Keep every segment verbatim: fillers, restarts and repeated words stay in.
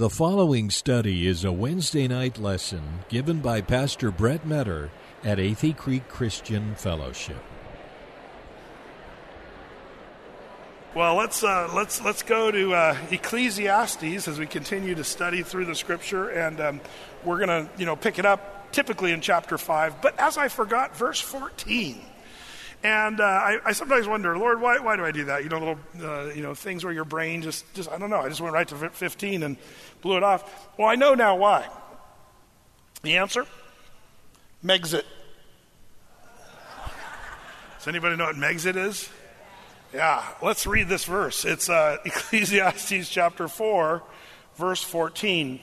The following study is a Wednesday night lesson given by Pastor Brett Metter at Athey Creek Christian Fellowship. Well, let's uh, let's let's go to uh, Ecclesiastes as we continue to study through the Scripture, and um, we're going to you know pick it up typically in chapter five. But as I forgot, verse fourteen. And uh, I, I sometimes wonder, Lord, why why do I do that? You know, little uh, you know things where your brain just, just, I don't know, I just went right to fifteen and blew it off. Well, I know now why. The answer? Megxit. Does anybody know what Megxit is? Yeah, let's read this verse. It's uh, Ecclesiastes chapter four, verse fourteen.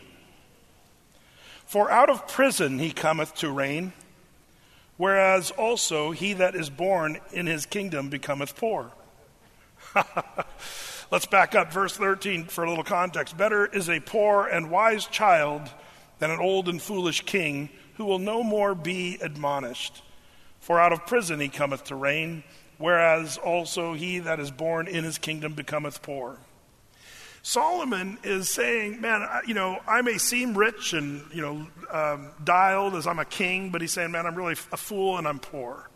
For out of prison he cometh to reign, whereas also he that is born in his kingdom becometh poor. Let's back up verse thirteen for a little context. Better is a poor and wise child than an old and foolish king, who will no more be admonished. For out of prison he cometh to reign, whereas also he that is born in his kingdom becometh poor. Solomon is saying, man, you know, I may seem rich and, you know, um, dialed as I'm a king, but he's saying, man, I'm really a fool and I'm poor.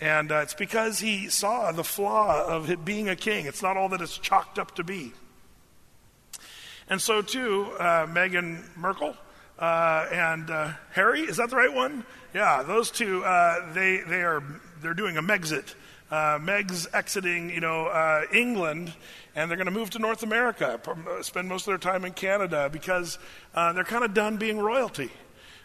And uh, it's because he saw the flaw of it being a king. It's not all that it's chalked up to be. And so, too, uh, Meghan Markle uh, and uh, Harry, is that the right one? Yeah, those two, uh, they, they are, they're doing a Megxit. Uh, Meg's exiting, you know, uh, England, and they're going to move to North America, spend most of their time in Canada, because uh, they're kind of done being royalty.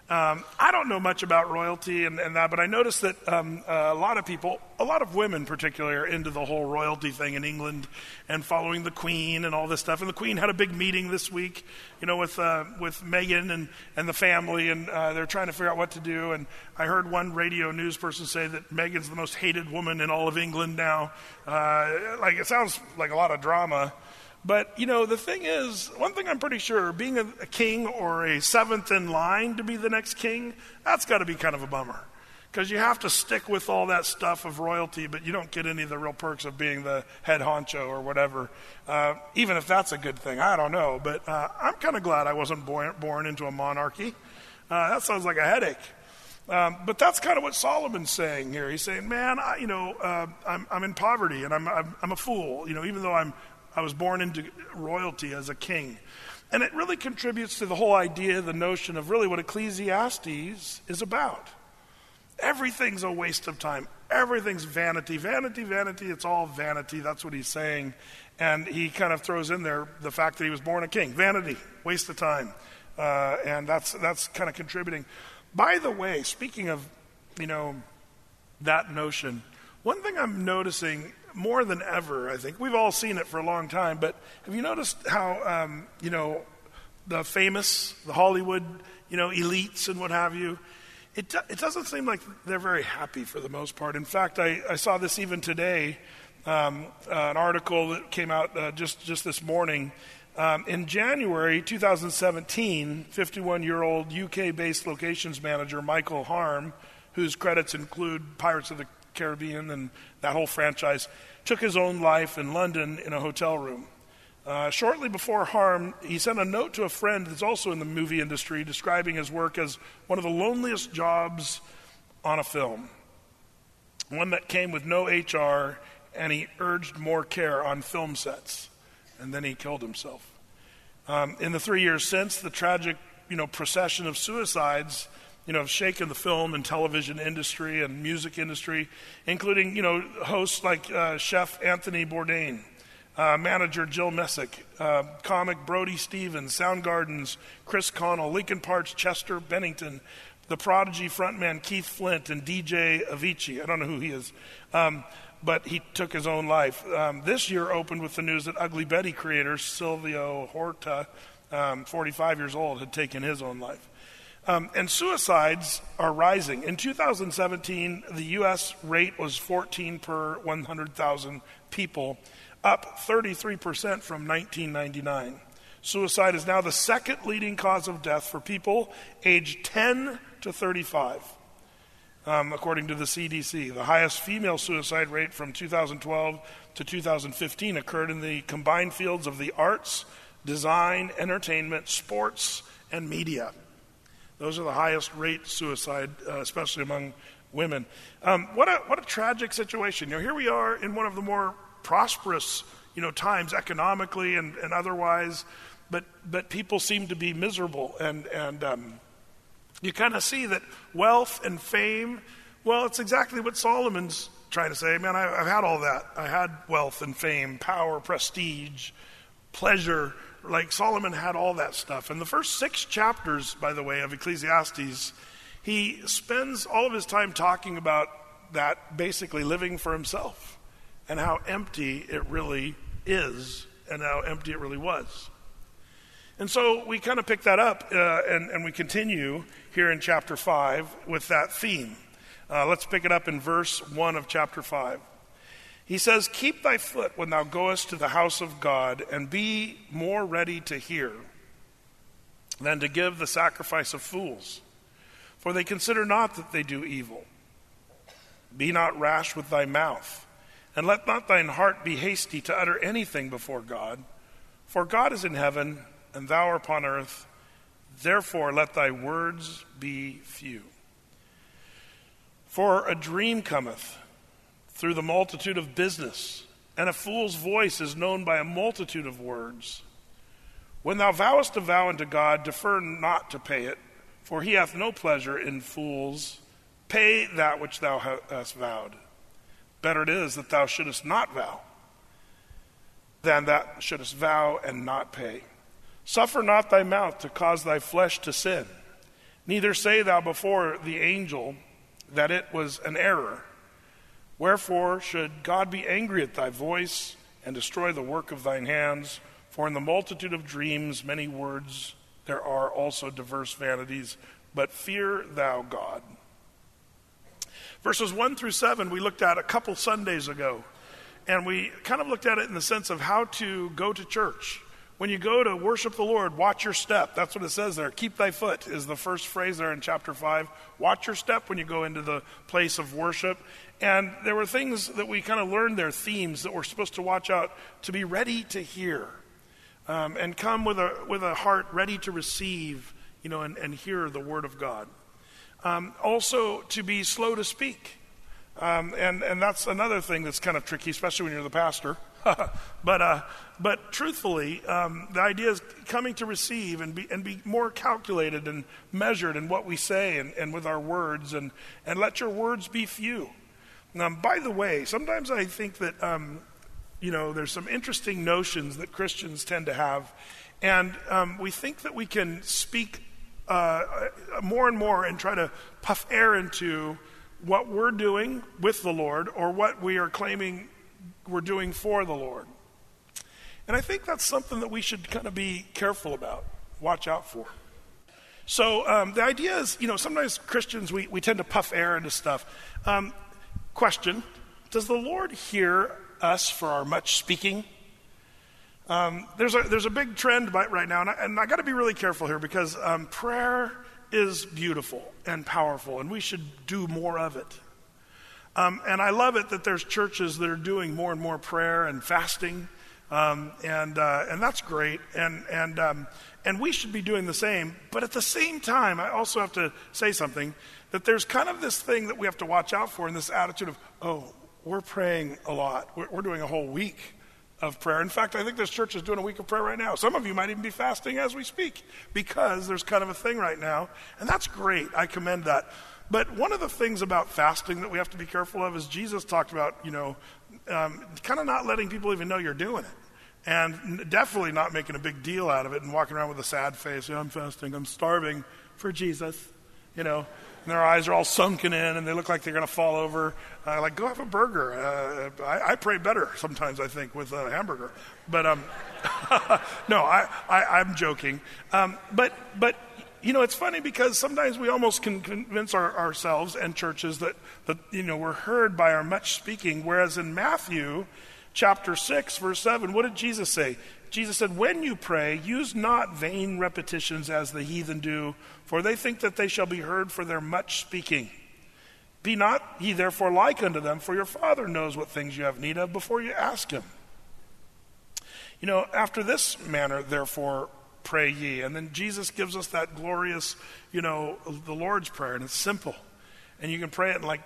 Um, I don't know much about royalty and, and that, but I noticed that um, uh, a lot of people, a lot of women particularly, are into the whole royalty thing in England and following the Queen and all this stuff. And the Queen had a big meeting this week, you know, with uh, with Meghan and, and the family, and uh, they're trying to figure out what to do. And I heard one radio news person say that Meghan's the most hated woman in all of England now. Uh, like, it sounds like a lot of drama. But, you know, the thing is, one thing I'm pretty sure, being a, a king or a seventh in line to be the next king, that's got to be kind of a bummer. Because you have to stick with all that stuff of royalty, but you don't get any of the real perks of being the head honcho or whatever. Uh, even if that's a good thing, I don't know. But uh, I'm kind of glad I wasn't born, born into a monarchy. Uh, that sounds like a headache. Um, but that's kind of what Solomon's saying here. He's saying, man, I, you know, uh, I'm, I'm in poverty and I'm, I'm, I'm a fool, you know, even though I'm... I was born into royalty as a king. And it really contributes to the whole idea, the notion of really what Ecclesiastes is about. Everything's a waste of time. Everything's vanity, vanity, vanity. It's all vanity. That's what he's saying. And he kind of throws in there the fact that he was born a king. Vanity, waste of time. Uh, and that's that's kind of contributing. By the way, speaking of, you know, that notion, one thing I'm noticing more than ever, I think. We've all seen it for a long time, but have you noticed how, um, you know, the famous, the Hollywood, you know, elites and what have you, it do, it doesn't seem like they're very happy for the most part. In fact, I, I saw this even today, um, uh, an article that came out uh, just, just this morning. Um, in January twenty seventeen, fifty-one-year-old U K-based locations manager Michael Harm, whose credits include Pirates of the Caribbean and that whole franchise, took his own life in London in a hotel room. Uh, shortly before Harm, he sent a note to a friend that's also in the movie industry describing his work as one of the loneliest jobs on a film, one that came with no H R, and he urged more care on film sets. And then he killed himself. Um, in the three years since, the tragic, you know, procession of suicides you know, have shaken the film and television industry and music industry, including, you know, hosts like uh, Chef Anthony Bourdain, uh, manager Jill Messick, uh, comic Brody Stevens, Soundgarden's Chris Connell, Linkin Park's Chester Bennington, the Prodigy frontman Keith Flint, and D J Avicii. I don't know who he is, um, but he took his own life. Um, this year opened with the news that Ugly Betty creator Silvio Horta, um, forty-five years old, had taken his own life. Um, and suicides are rising. In two thousand seventeen, the U S rate was fourteen per one hundred thousand people, up thirty-three percent from nineteen ninety-nine. Suicide is now the second leading cause of death for people aged ten to thirty-five, um, according to the C D C. The highest female suicide rate from two thousand twelve to two thousand fifteen occurred in the combined fields of the arts, design, entertainment, sports, and media. Those are the highest rate suicide, uh, especially among women. Um, what a what a tragic situation. You know, here we are in one of the more prosperous, you know, times economically and, and otherwise, but but people seem to be miserable, and and um, you kind of see that wealth and fame. Well, it's exactly what Solomon's trying to say. Man, I, I've had all that. I had wealth and fame, power, prestige, pleasure. Like Solomon had all that stuff. And the first six chapters, by the way, of Ecclesiastes, he spends all of his time talking about that, basically living for himself and how empty it really is and how empty it really was. And so we kind of pick that up uh, and, and we continue here in chapter five with that theme. Uh, let's pick it up in verse one of chapter five. He says, "Keep thy foot when thou goest to the house of God, and be more ready to hear than to give the sacrifice of fools. For they consider not that they do evil. Be not rash with thy mouth, and let not thine heart be hasty to utter anything before God. For God is in heaven, and thou art upon earth. Therefore let thy words be few. For a dream cometh through the multitude of business, and a fool's voice is known by a multitude of words. When thou vowest a vow unto God, defer not to pay it, for he hath no pleasure in fools. Pay that which thou hast vowed. Better it is that thou shouldest not vow, than that shouldest vow and not pay. Suffer not thy mouth to cause thy flesh to sin, neither say thou before the angel that it was an error. Wherefore should God be angry at thy voice, and destroy the work of thine hands? For in the multitude of dreams many words, there are also diverse vanities, but fear thou God." Verses one through seven we looked at a couple Sundays ago, and we kind of looked at it in the sense of how to go to church. When you go to worship the Lord, watch your step. That's what it says there. Keep thy foot is the first phrase there in chapter five. Watch your step when you go into the place of worship. And there were things that we kind of learned there, themes that we're supposed to watch out to be ready to hear, um, and come with a with a heart ready to receive, you know, and, and hear the word of God. Um, also to be slow to speak. Um, and, and that's another thing that's kind of tricky, especially when you're the pastor. but uh, but truthfully, um, the idea is coming to receive and be and be more calculated and measured in what we say and, and with our words, and, and let your words be few. Um, by the way, sometimes I think that, um, you know, there's some interesting notions that Christians tend to have. And um, we think that we can speak uh, more and more and try to puff air into what we're doing with the Lord or what we are claiming we're doing for the Lord. And I think that's something that we should kind of be careful about, watch out for. So um, the idea is, you know, sometimes Christians, we, we tend to puff air into stuff. Um, question, does the Lord hear us for our much speaking? Um, there's, a, there's a big trend by, right now, and I, and I got to be really careful here because um, prayer is beautiful and powerful, and we should do more of it. Um, and I love it that there's churches that are doing more and more prayer and fasting, um, and uh, and that's great. And and um, and we should be doing the same. But at the same time, I also have to say something, that there's kind of this thing that we have to watch out for in this attitude of, oh, we're praying a lot. We're, we're doing a whole week of prayer. In fact, I think this church is doing a week of prayer right now. Some of you might even be fasting as we speak because there's kind of a thing right now. And that's great. I commend that. But one of the things about fasting that we have to be careful of is Jesus talked about, you know, um, kind of not letting people even know you're doing it. And definitely not making a big deal out of it and walking around with a sad face. You know, I'm fasting. I'm starving for Jesus, you know. And their eyes are all sunken in and they look like they're going to fall over. Uh, like, go have a burger. Uh, I, I pray better sometimes, I think, with a hamburger. But um, no, I, I, I'm joking. Um, but but... You know, it's funny because sometimes we almost can convince our, ourselves and churches that, that, you know, we're heard by our much speaking. Whereas in Matthew chapter six, verse seven, what did Jesus say? Jesus said, "When you pray, use not vain repetitions as the heathen do, for they think that they shall be heard for their much speaking. Be not ye therefore like unto them, for your Father knows what things you have need of before you ask him." You know, after this manner, therefore, pray ye. And then Jesus gives us that glorious, you know, the Lord's Prayer, and it's simple. And you can pray it in like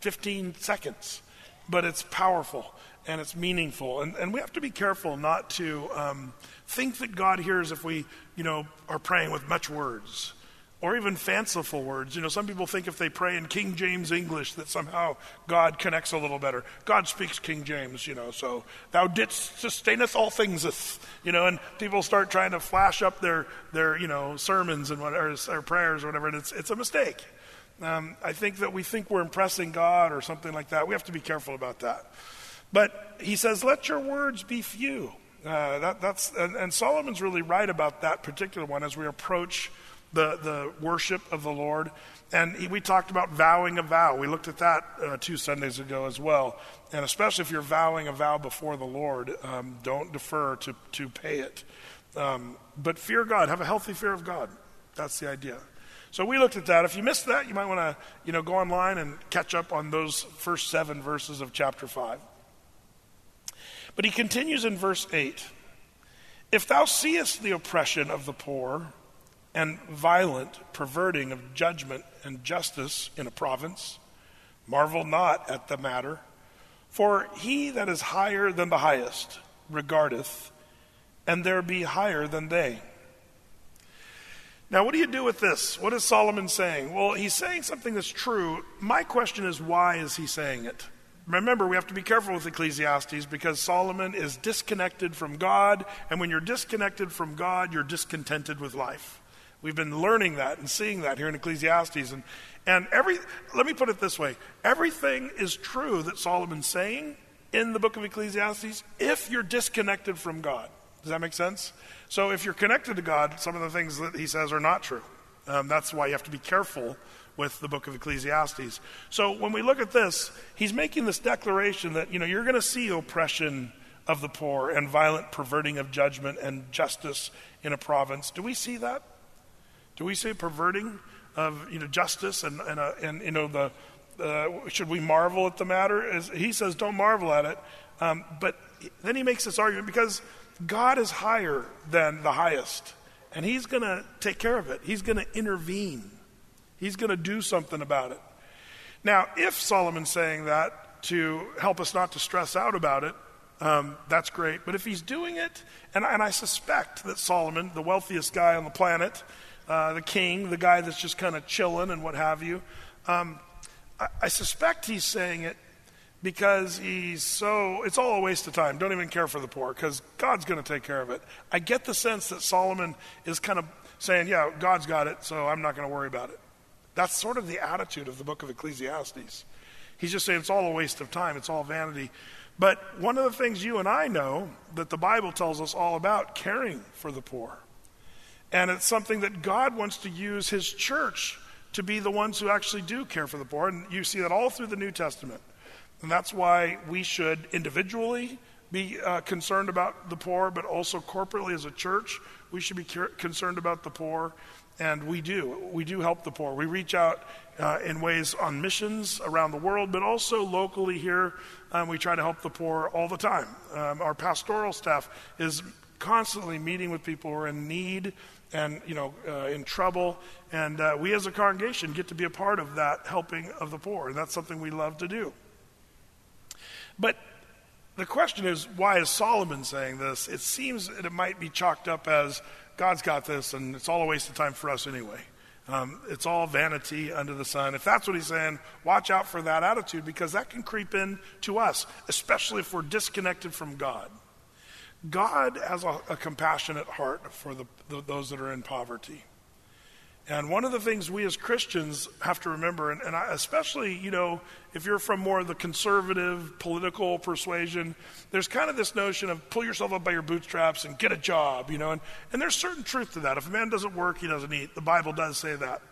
fifteen seconds, but it's powerful and it's meaningful. And, and we have to be careful not to um, think that God hears if we, you know, are praying with much words or even fanciful words. You know, some people think if they pray in King James English that somehow God connects a little better. God speaks King James, you know, so thou didst sustaineth all thingseth, you know, and people start trying to flash up their, their you know, sermons and what, or, or prayers or whatever, and it's it's a mistake. Um, I think that we think we're impressing God or something like that. We have to be careful about that. But he says, let your words be few. Uh, that, that's and, and Solomon's really right about that particular one as we approach the, the worship of the Lord. And he, we talked about vowing a vow. We looked at that uh, two Sundays ago as well. And especially if you're vowing a vow before the Lord, um, don't defer to, to pay it. Um, but fear God. Have a healthy fear of God. That's the idea. So we looked at that. If you missed that, you might want to, you know, go online and catch up on those first seven verses of chapter five. But he continues in verse eight. If thou seest the oppression of the poor and violent perverting of judgment and justice in a province, marvel not at the matter. For he that is higher than the highest regardeth, and there be higher than they. Now, what do you do with this? What is Solomon saying? Well, he's saying something that's true. My question is, why is he saying it? Remember, we have to be careful with Ecclesiastes because Solomon is disconnected from God. And when you're disconnected from God, you're discontented with life. We've been learning that and seeing that here in Ecclesiastes. And, and every let me put it this way. Everything is true that Solomon's saying in the book of Ecclesiastes if you're disconnected from God. Does that make sense? So if you're connected to God, some of the things that he says are not true. Um, that's why you have to be careful with the book of Ecclesiastes. So when we look at this, he's making this declaration that, you know, you're going to see oppression of the poor and violent perverting of judgment and justice in a province. Do we see that? Do we see perverting of, you know, justice and, and, uh, and you know, the uh, should we marvel at the matter? As he says, don't marvel at it. Um, but then he makes this argument because God is higher than the highest, and he's going to take care of it. He's going to intervene. He's going to do something about it. Now, if Solomon's saying that to help us not to stress out about it, um, that's great. But if he's doing it, and, and I suspect that Solomon, the wealthiest guy on the planet, uh, the king, the guy that's just kind of chilling and what have you, um, I, I suspect he's saying it because he's so, it's all a waste of time. Don't even care for the poor because God's going to take care of it. I get the sense that Solomon is kind of saying, yeah, God's got it, so I'm not going to worry about it. That's sort of the attitude of the book of Ecclesiastes. He's just saying it's all a waste of time. It's all vanity. But one of the things you and I know that the Bible tells us all about, caring for the poor. And it's something that God wants to use his church to be the ones who actually do care for the poor. And you see that all through the New Testament. And that's why we should individually be uh, concerned about the poor, but also corporately as a church, we should be care- concerned about the poor. And we do. We do help the poor. We reach out uh, in ways on missions around the world, but also locally here. Um, we try to help the poor all the time. Um, our pastoral staff is constantly meeting with people who are in need and, you know, uh, in trouble. And uh, we as a congregation get to be a part of that helping of the poor. And that's something we love to do. But the question is, why is Solomon saying this? It seems that it might be chalked up as God's got this and it's all a waste of time for us anyway. Um, it's all vanity under the sun. If that's what he's saying, watch out for that attitude because that can creep in to us, especially if we're disconnected from God. God has a, a compassionate heart for the, the, those that are in poverty. And one of the things we as Christians have to remember, and, and I, especially, you know, if you're from more of the conservative political persuasion, there's kind of this notion of pull yourself up by your bootstraps and get a job, you know. And, and there's certain truth to that. If a man doesn't work, he doesn't eat. The Bible does say that.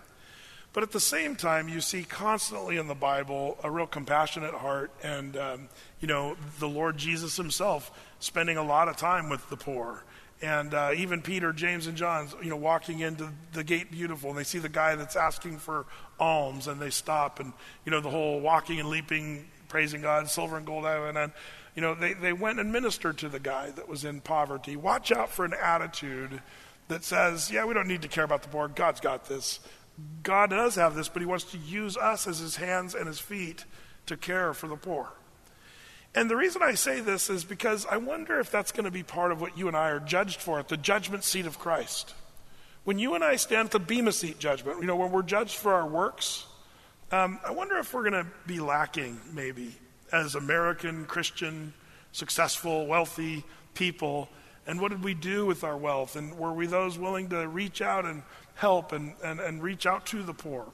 But at the same time, you see constantly in the Bible a real compassionate heart and, um, you know, the Lord Jesus himself spending a lot of time with the poor. And uh, even Peter, James, and John, you know, walking into the Gate Beautiful, and they see the guy that's asking for alms, and they stop, and, you know, the whole walking and leaping, praising God, silver and gold, and, and You know, they, they went and ministered to the guy that was in poverty. Watch out for an attitude that says, yeah, we don't need to care about the poor. God's got this. God does have this, but he wants to use us as his hands and his feet to care for the poor. And the reason I say this is because I wonder if that's going to be part of what you and I are judged for at the judgment seat of Christ. When you and I stand at the Bema seat judgment, you know, when we're judged for our works, um, I wonder if we're going to be lacking maybe as American, Christian, successful, wealthy people. And what did we do with our wealth? And were we those willing to reach out and help and, and, and reach out to the poor?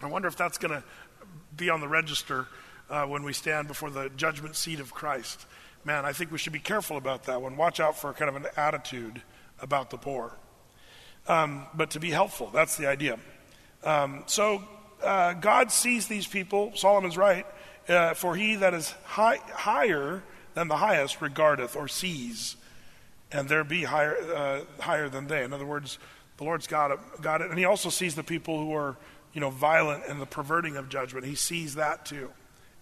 I wonder if that's going to be on the register Uh, when we stand before the judgment seat of Christ. Man, I think we should be careful about that one. Watch out for kind of an attitude about the poor. Um, but to be helpful, that's the idea. Um, so uh, God sees these people, Solomon's right, uh, for he that is high, higher than the highest regardeth or sees, and there be higher uh, higher than they. In other words, the Lord's got it, got it. And he also sees the people who are, you know, violent and the perverting of judgment. He sees that too.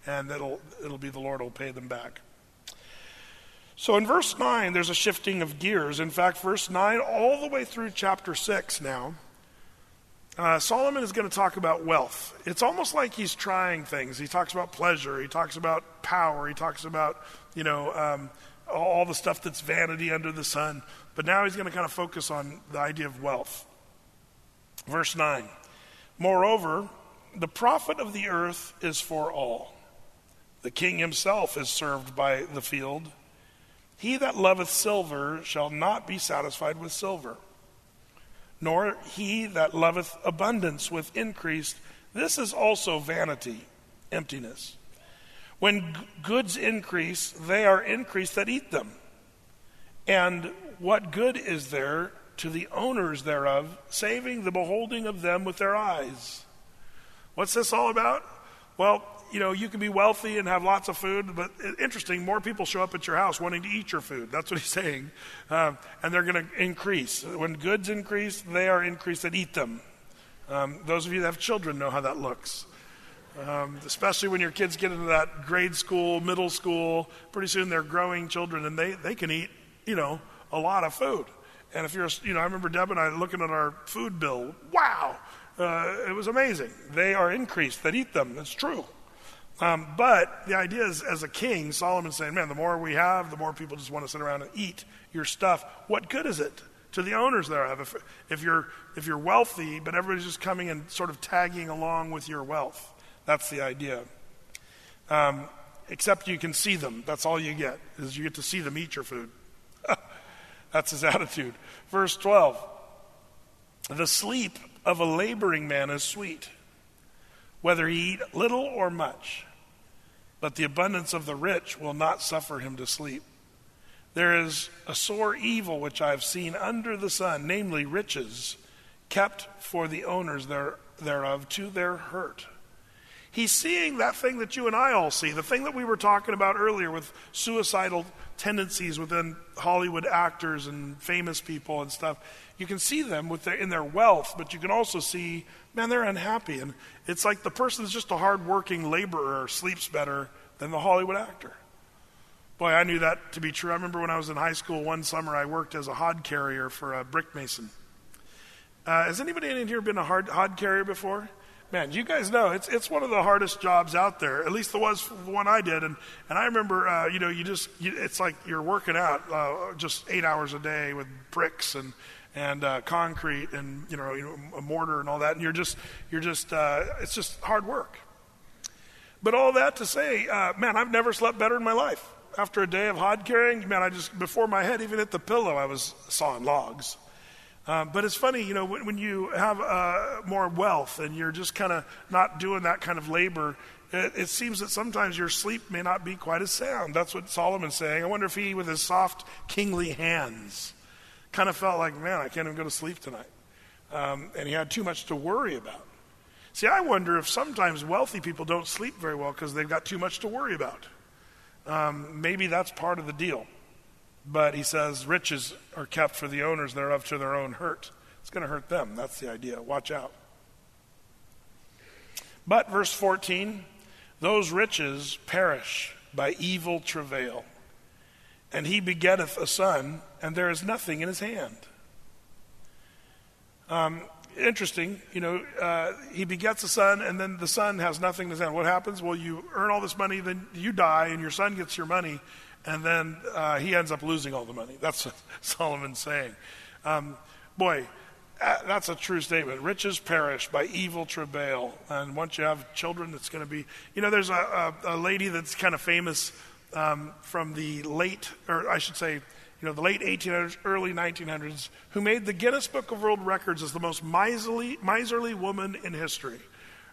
And it'll it'll be the Lord will pay them back. So in verse nine, there's a shifting of gears. In fact, verse nine all the way through chapter six now, uh, Solomon is going to talk about wealth. It's almost like he's trying things. He talks about pleasure. He talks about power. He talks about, you know, um, all the stuff that's vanity under the sun. But now he's going to kind of focus on the idea of wealth. Verse nine, moreover, the profit of the earth is for all. The king himself is served by the field. He that loveth silver shall not be satisfied with silver, nor he that loveth abundance with increase. This is also vanity, emptiness. When g- goods increase, they are increased that eat them. And what good is there to the owners thereof, saving the beholding of them with their eyes? What's this all about? Well, you know, you can be wealthy and have lots of food, but interesting, more people show up at your house wanting to eat your food. That's what he's saying. Um, and they're going to increase. When goods increase, they are increased that eat them. Um, those of you that have children know how that looks, um, especially when your kids get into that grade school, middle school. Pretty soon they're growing children, and they, they can eat, you know, a lot of food. And if you're, you know, I remember Deb and I looking at our food bill. Wow, uh, it was amazing. They are increased that eat them. It's true. Um, but the idea is, as a king, Solomon's saying, man, the more we have, the more people just want to sit around and eat your stuff. What good is it to the owners thereof if, if you're if you're wealthy, but everybody's just coming and sort of tagging along with your wealth? That's the idea. Um, except you can see them. That's all you get, is you get to see them eat your food. That's his attitude. Verse twelve, the sleep of a laboring man is sweet, whether he eat little or much. But the abundance of the rich will not suffer him to sleep. There is a sore evil which I have seen under the sun, namely riches, kept for the owners there, thereof to their hurt. He's seeing that thing that you and I all see, the thing that we were talking about earlier with suicidal tendencies within Hollywood actors and famous people and stuff. You can see them with their, in their wealth, but you can also see, man, they're unhappy. And it's like the person's just a hardworking laborer, sleeps better than the Hollywood actor. Boy, I knew that to be true. I remember when I was in high school one summer, I worked as a hod carrier for a brick mason. Uh, has anybody in here been a hard, hod carrier before? Man, you guys know, it's it's one of the hardest jobs out there. At least the was the one I did. And, and I remember, uh, you know, you just, you, it's like you're working out uh, just eight hours a day with bricks and and uh, concrete and, you know, you know, a mortar and all that. And you're just, you're just, uh, it's just hard work. But all that to say, uh, man, I've never slept better in my life. After a day of hod carrying, man, I just, before my head even hit the pillow, I was sawing logs. Uh, but it's funny, you know, when, when you have uh, more wealth and you're just kind of not doing that kind of labor, it, it seems that sometimes your sleep may not be quite as sound. That's what Solomon's saying. I wonder if he, with his soft, kingly hands, kind of felt like, man, I can't even go to sleep tonight. Um, and he had too much to worry about. See, I wonder if sometimes wealthy people don't sleep very well because they've got too much to worry about. Um, maybe that's part of the deal. But he says, riches are kept for the owners thereof to their own hurt. It's going to hurt them. That's the idea. Watch out. But verse fourteen, those riches perish by evil travail. And he begetteth a son, and there is nothing in his hand. Um, interesting, you know, uh, he begets a son, and then the son has nothing in his hand. What happens? Well, you earn all this money, then you die, and your son gets your money, and then uh, he ends up losing all the money. That's what Solomon's saying. Um, boy, that's a true statement. Riches perish by evil travail. And once you have children, it's going to be, you know, there's a, a, a lady that's kind of famous um, from the late, or I should say, you know, the late eighteen hundreds, early nineteen hundreds, who made the Guinness Book of World Records as the most miserly, miserly woman in history.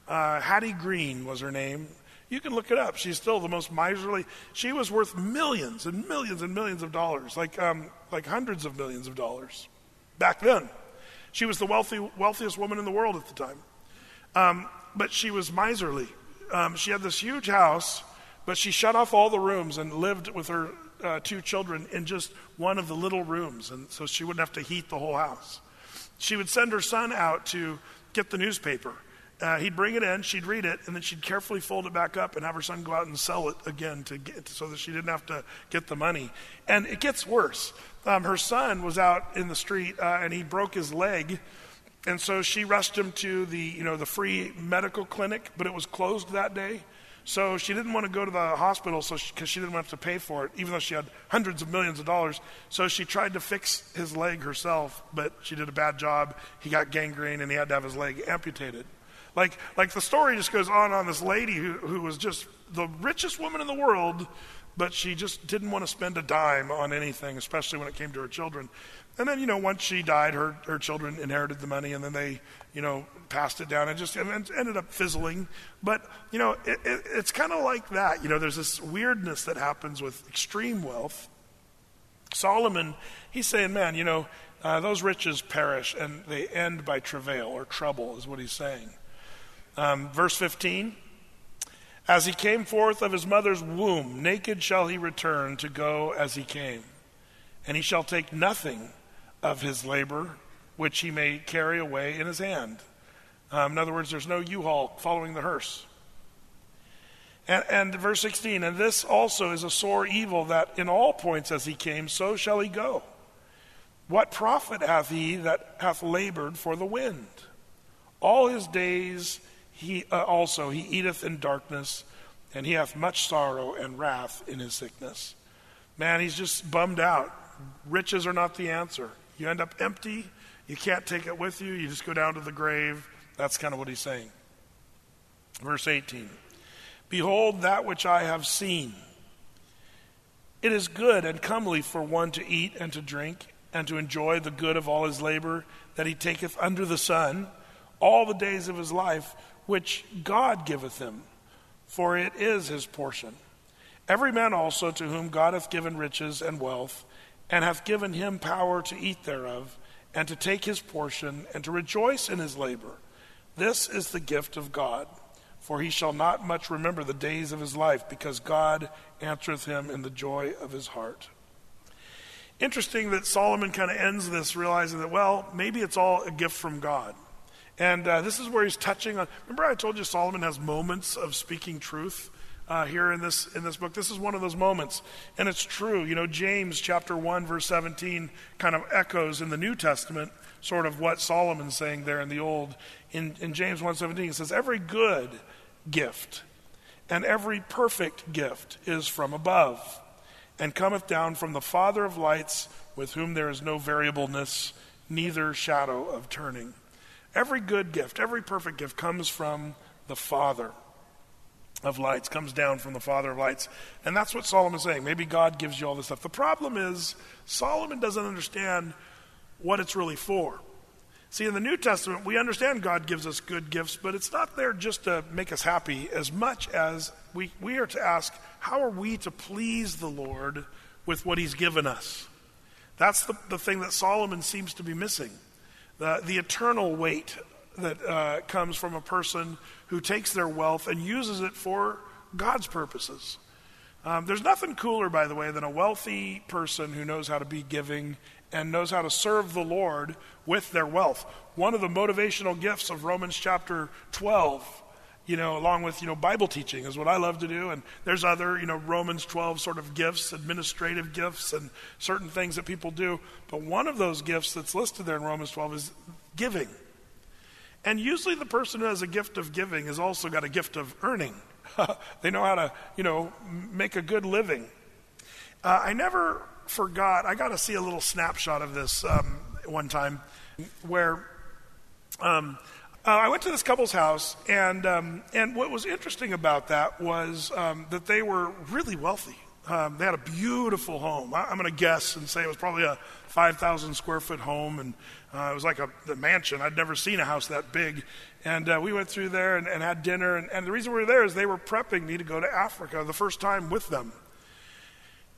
Uh, Hattie Green was her name. You can look it up. She's still the most miserly. She was worth millions and millions and millions of dollars, like um, like hundreds of millions of dollars back then. She was the wealthy, wealthiest woman in the world at the time. Um, but she was miserly. Um, she had this huge house, but she shut off all the rooms and lived with her uh, two children in just one of the little rooms, and so she wouldn't have to heat the whole house. She would send her son out to get the newspaper. Uh, he'd bring it in, she'd read it, and then she'd carefully fold it back up and have her son go out and sell it again to get, so that she didn't have to get the money. And it gets worse. Um, her son was out in the street, uh, and he broke his leg, and so she rushed him to the, you know, the free medical clinic, but it was closed that day. So she didn't want to go to the hospital, so because she, she didn't want to have to pay for it, even though she had hundreds of millions of dollars. So she tried to fix his leg herself, but she did a bad job. He got gangrene, and he had to have his leg amputated. Like, like the story just goes on on this lady who, who was just the richest woman in the world, but she just didn't want to spend a dime on anything, especially when it came to her children. And then, you know, once she died, her, her children inherited the money, and then they, you know, passed it down. It just it ended up fizzling. But, you know, it, it, it's kind of like that. You know, there's this weirdness that happens with extreme wealth. Solomon, he's saying, man, you know, uh, those riches perish, and they end by travail or trouble is what he's saying. Um, verse fifteen, as he came forth of his mother's womb, naked shall he return to go as he came. And he shall take nothing of his labor, which he may carry away in his hand. Um, in other words, there's no U-Haul following the hearse. And, and verse sixteen, and this also is a sore evil, that in all points as he came, so shall he go. What profit hath he that hath labored for the wind? All his days He uh, also, he eateth in darkness, and he hath much sorrow and wrath in his sickness. Man, he's just bummed out. Riches are not the answer. You end up empty. You can't take it with you. You just go down to the grave. That's kind of what he's saying. Verse eighteen. Behold that which I have seen. It is good and comely for one to eat and to drink and to enjoy the good of all his labor that he taketh under the sun all the days of his life, which God giveth him, for it is his portion. Every man also to whom God hath given riches and wealth, and hath given him power to eat thereof, and to take his portion, and to rejoice in his labor. This is the gift of God, for he shall not much remember the days of his life, because God answereth him in the joy of his heart. Interesting that Solomon kind of ends this realizing that, well, maybe it's all a gift from God. And uh, this is where he's touching on. Remember, I told you Solomon has moments of speaking truth uh, here in this in this book. This is one of those moments, and it's true. You know, James chapter one verse seventeen kind of echoes in the New Testament sort of what Solomon's saying there in the Old. In in James one seventeen, it says, "Every good gift and every perfect gift is from above, and cometh down from the Father of lights, with whom there is no variableness, neither shadow of turning." Every good gift, every perfect gift comes from the Father of lights, comes down from the Father of lights. And that's what Solomon's saying. Maybe God gives you all this stuff. The problem is Solomon doesn't understand what it's really for. See, in the New Testament, we understand God gives us good gifts, but it's not there just to make us happy as much as we, we are to ask, how are we to please the Lord with what he's given us? That's the, the thing that Solomon seems to be missing. The, the eternal weight that uh, comes from a person who takes their wealth and uses it for God's purposes. Um, there's nothing cooler, by the way, than a wealthy person who knows how to be giving and knows how to serve the Lord with their wealth. One of the motivational gifts of Romans chapter twelve you know, along with, you know, Bible teaching is what I love to do. And there's other, you know, Romans twelve sort of gifts, administrative gifts and certain things that people do. But one of those gifts that's listed there in Romans twelve is giving. And usually the person who has a gift of giving has also got a gift of earning. They know how to, you know, make a good living. Uh, I never forgot, I got to see a little snapshot of this um, one time where um, uh, I went to this couple's house, and um, and what was interesting about that was um, that they were really wealthy. Um, they had a beautiful home. I, I'm going to guess and say it was probably a five thousand square foot home, and uh, it was like a the mansion. I'd never seen a house that big. And uh, we went through there and, and had dinner, and, and the reason we were there is they were prepping me to go to Africa the first time with them.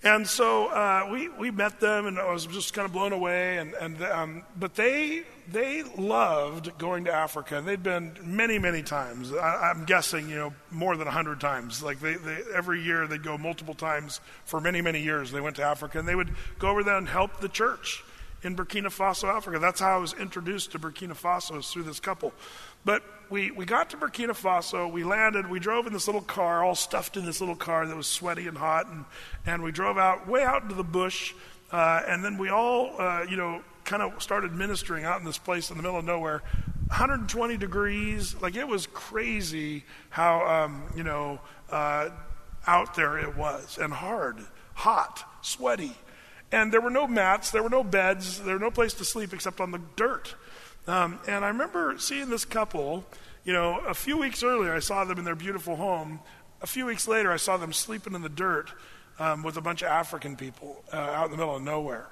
And so uh, we we met them, and I was just kind of blown away. And and um, but they they loved going to Africa. And they'd been many many times. I, I'm guessing you know more than a hundred times. Like they, they every year they'd go multiple times for many many years. They went to Africa, and they would go over there and help the church in Burkina Faso, Africa. That's how I was introduced to Burkina Faso, is through this couple. But we, we got to Burkina Faso, we landed, we drove in this little car, all stuffed in this little car that was sweaty and hot, and, and we drove out, way out into the bush, uh, and then we all, uh, you know, kind of started ministering out in this place in the middle of nowhere, one hundred twenty degrees, like it was crazy how, um, you know, uh, out there it was, and hard, hot, sweaty. And there were no mats, there were no beds, there was no place to sleep except on the dirt. Um, and I remember seeing this couple, you know, a few weeks earlier I saw them in their beautiful home. A few weeks later I saw them sleeping in the dirt um, with a bunch of African people uh, out in the middle of nowhere.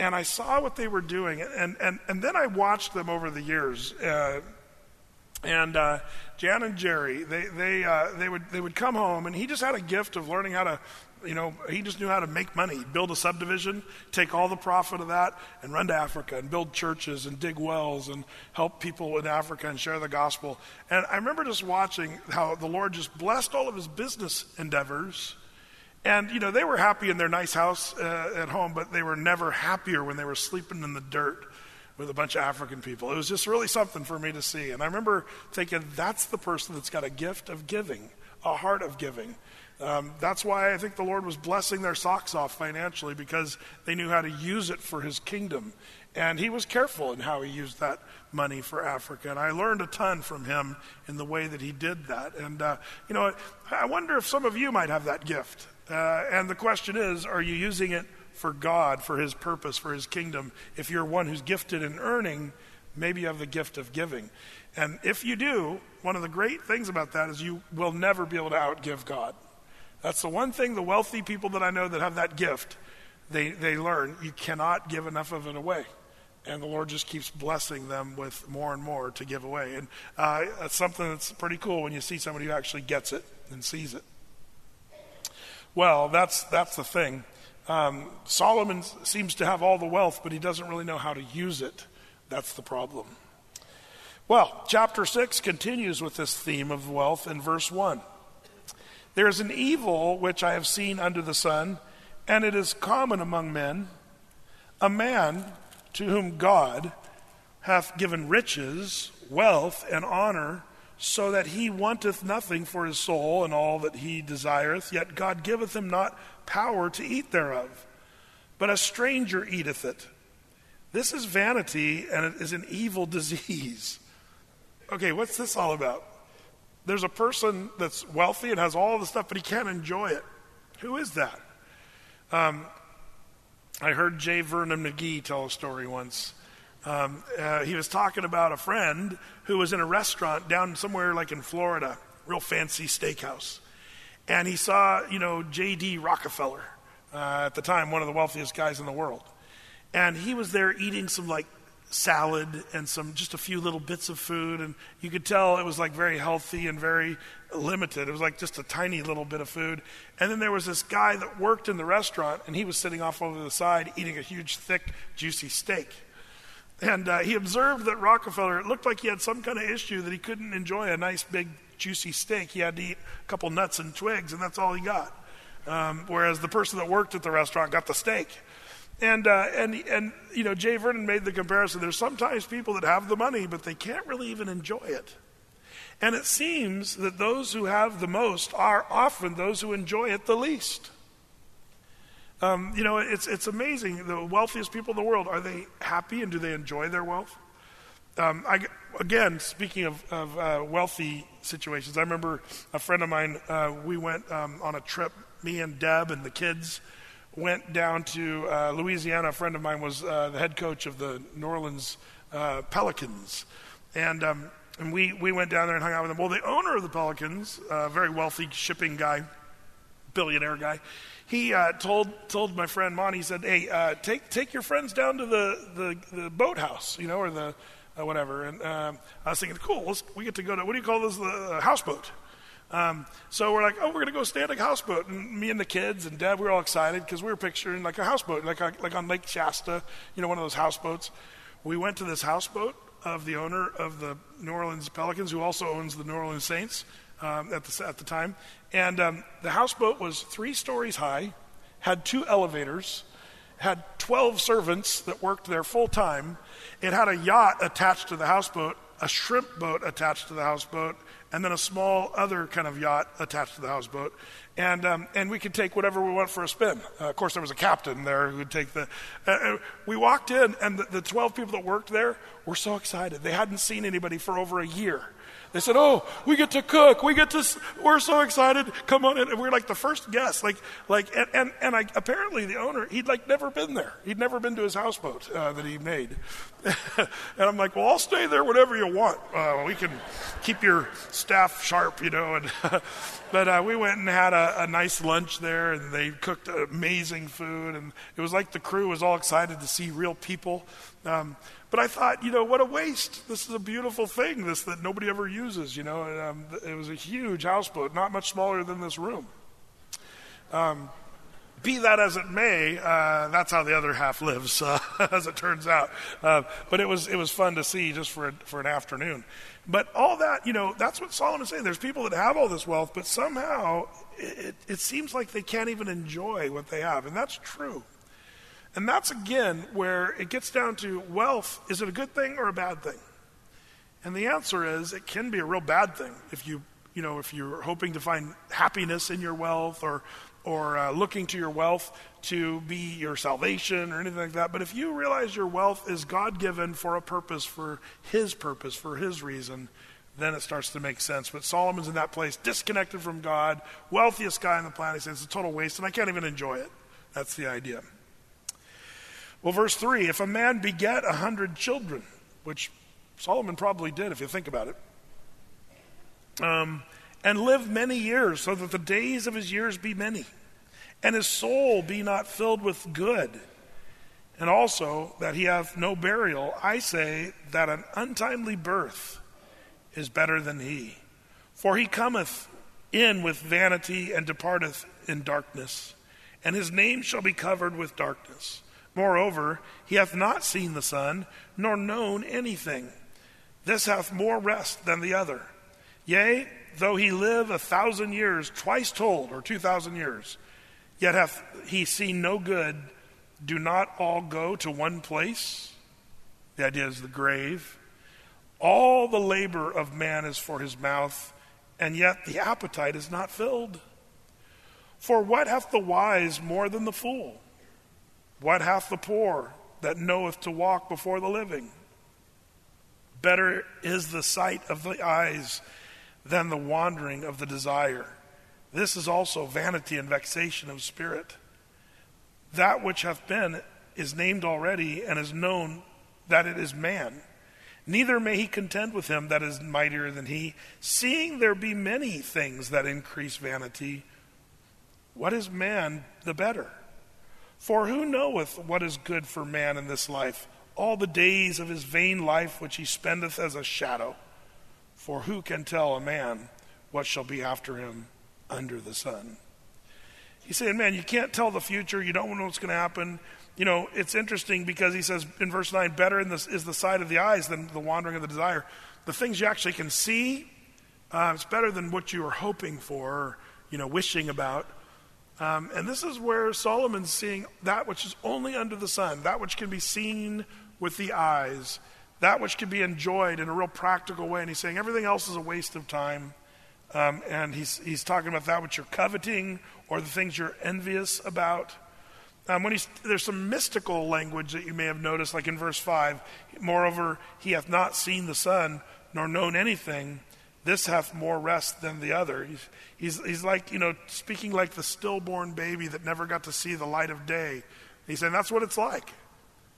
And I saw what they were doing. And, and, and then I watched them over the years. Uh, and uh, Jan and Jerry, they, they, uh, they, would, they would come home, and he just had a gift of learning how to, you know, he just knew how to make money, build a subdivision, take all the profit of that, and run to Africa and build churches and dig wells and help people in Africa and share the gospel. And I remember just watching how the Lord just blessed all of his business endeavors. And, you know, they were happy in their nice house uh, at home, but they were never happier when they were sleeping in the dirt with a bunch of African people. It was just really something for me to see. And I remember thinking, that's the person that's got a gift of giving, a heart of giving. Um, that's why I think the Lord was blessing their socks off financially, because they knew how to use it for his kingdom. And he was careful in how he used that money for Africa. And I learned a ton from him in the way that he did that. And, uh, you know, I wonder if some of you might have that gift. Uh, and the question is, are you using it for God, for his purpose, for his kingdom? If you're one who's gifted in earning, maybe you have the gift of giving. And if you do, one of the great things about that is you will never be able to outgive God. That's the one thing the wealthy people that I know that have that gift, they, they learn you cannot give enough of it away. And the Lord just keeps blessing them with more and more to give away. And uh, it's something that's pretty cool when you see somebody who actually gets it and sees it. Well, that's that's the thing. Um, Solomon seems to have all the wealth, but he doesn't really know how to use it. That's the problem. Well, chapter six continues with this theme of wealth in verse one. There is an evil which I have seen under the sun, and it is common among men, a man to whom God hath given riches, wealth, and honor, so that he wanteth nothing for his soul and all that he desireth, yet God giveth him not power to eat thereof, but a stranger eateth it. This is vanity, and it is an evil disease. Okay, what's this all about? There's a person that's wealthy and has all the stuff, but he can't enjoy it. Who is that? Um, I heard J. Vernon McGee tell a story once. Um, uh, he was talking about a friend who was in a restaurant down somewhere like in Florida, real fancy steakhouse. And he saw, you know, J D Rockefeller, uh, at the time, one of the wealthiest guys in the world. And he was there eating some like salad and some just a few little bits of food, and you could tell it was like very healthy and very limited. It was like just a tiny little bit of food. And then there was this guy that worked in the restaurant, and he was sitting off over the side eating a huge thick juicy steak. And uh, he observed that Rockefeller, it looked like he had some kind of issue that he couldn't enjoy a nice big juicy steak. He had to eat a couple nuts and twigs, and that's all he got, um, whereas the person that worked at the restaurant got the steak. And, uh, and, and you know, Jay Vernon made the comparison. There's sometimes people that have the money, but they can't really even enjoy it. And it seems that those who have the most are often those who enjoy it the least. Um, you know, it's it's amazing. The wealthiest people in the world, are they happy and do they enjoy their wealth? Um, I, again, speaking of, of uh, wealthy situations, I remember a friend of mine, uh, we went um, on a trip, me and Deb and the kids went down to uh, Louisiana. A friend of mine was uh, the head coach of the New Orleans uh, Pelicans. And um, and we, we went down there and hung out with them. Well, the owner of the Pelicans, a uh, very wealthy shipping guy, billionaire guy, he uh, told told my friend Mon, he said, hey, uh, take take your friends down to the, the, the boathouse, you know, or the uh, whatever. And um, I was thinking, cool, let's, we get to go to, what do you call this, the uh, houseboat? Um, so we're like, oh, we're going to go stay at a houseboat. And me and the kids and Deb, we were all excited because we were picturing like a houseboat, like a, like on Lake Shasta, you know, one of those houseboats. We went to this houseboat of the owner of the New Orleans Pelicans, who also owns the New Orleans Saints um, at the at the time. And um, the houseboat was three stories high, had two elevators, had twelve servants that worked there full time. It had a yacht attached to the houseboat, a shrimp boat attached to the houseboat, and then a small other kind of yacht attached to the houseboat. And um, and we could take whatever we want for a spin. Uh, of course, there was a captain there who would take the... Uh, we walked in, and the, the twelve people that worked there were so excited. They hadn't seen anybody for over a year. They said, oh, we get to cook. We get to... We're so excited. Come on in. And we were like the first guests. Like, like, and and, and I, apparently the owner, he'd like never been there. He'd never been to his houseboat uh, that he made. And I'm like, well, I'll stay there whenever you want. Uh, we can keep your staff sharp, you know. And But uh, we went and had a, a nice lunch there, and they cooked amazing food. And it was like the crew was all excited to see real people. Um, but I thought, you know, what a waste. This is a beautiful thing, this that nobody ever uses, you know. And, um, it was a huge houseboat, not much smaller than this room. Um, be that as it may, uh, that's how the other half lives, uh, as it turns out. Uh, but it was it was fun to see just for, a, for an afternoon. But all that, you know, that's what Solomon's saying. There's people that have all this wealth, but somehow it, it seems like they can't even enjoy what they have. And that's true. And that's, again, where it gets down to wealth. Is it a good thing or a bad thing? And the answer is it can be a real bad thing if you, you know, if you're hoping to find happiness in your wealth or or uh, looking to your wealth to be your salvation or anything like that. But if you realize your wealth is God-given for a purpose, for his purpose, for his reason, then it starts to make sense. But Solomon's in that place, disconnected from God, wealthiest guy on the planet. He says, it's a total waste, and I can't even enjoy it. That's the idea. Well, verse three, if a man beget a hundred children, which Solomon probably did if you think about it, um, and live many years so that the days of his years be many, and his soul be not filled with good, and also that he hath no burial, I say that an untimely birth is better than he. For he cometh in with vanity and departeth in darkness, and his name shall be covered with darkness. Moreover, he hath not seen the sun, nor known anything. This hath more rest than the other. Yea, though he live a thousand years, twice told, or two thousand years, yet hath he seen no good. Do not all go to one place? The idea is the grave. All the labor of man is for his mouth, and yet the appetite is not filled. For what hath the wise more than the fool? What hath the poor that knoweth to walk before the living? Better is the sight of the eyes than the wandering of the desire. This is also vanity and vexation of spirit. That which hath been is named already, and is known that it is man. Neither may he contend with him that is mightier than he, seeing there be many things that increase vanity. What is man the better? For who knoweth what is good for man in this life? All the days of his vain life which he spendeth as a shadow. For who can tell a man what shall be after him under the sun? He's saying, man, you can't tell the future. You don't know what's going to happen. You know, it's interesting because he says in verse nine, better in this is the sight of the eyes than the wandering of the desire. The things you actually can see, uh, it's better than what you are hoping for, or, you know, wishing about. Um, and this is where Solomon's seeing that which is only under the sun, that which can be seen with the eyes. that which can be enjoyed in a real practical way. And he's saying everything else is a waste of time. Um, and he's he's talking about that which you're coveting or the things you're envious about. Um, when he's, there's some mystical language that you may have noticed, like in verse five. Moreover, he hath not seen the sun nor known anything. This hath more rest than the other. He's, he's, he's like, you know, speaking like the stillborn baby that never got to see the light of day. He's saying that's what it's like.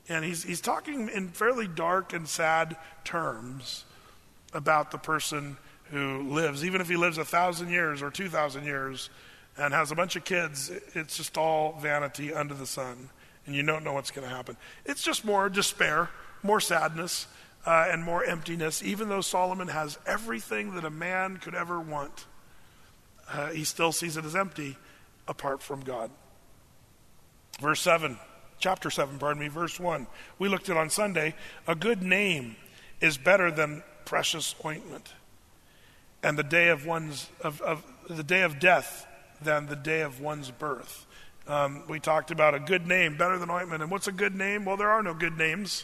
And he's he's talking in fairly dark and sad terms about the person who lives, even if he lives a thousand years or two thousand years and has a bunch of kids, it's just all vanity under the sun, and you don't know what's going to happen. It's just more despair, more sadness, uh, and more emptiness. Even though Solomon has everything that a man could ever want, uh, he still sees it as empty apart from God. Verse seven. Chapter seven, pardon me, verse one. We looked at on Sunday. A good name is better than precious ointment, and the day of one's of, of the day of death than the day of one's birth. Um, we talked about a good name better than ointment. And what's a good name? Well, there are no good names.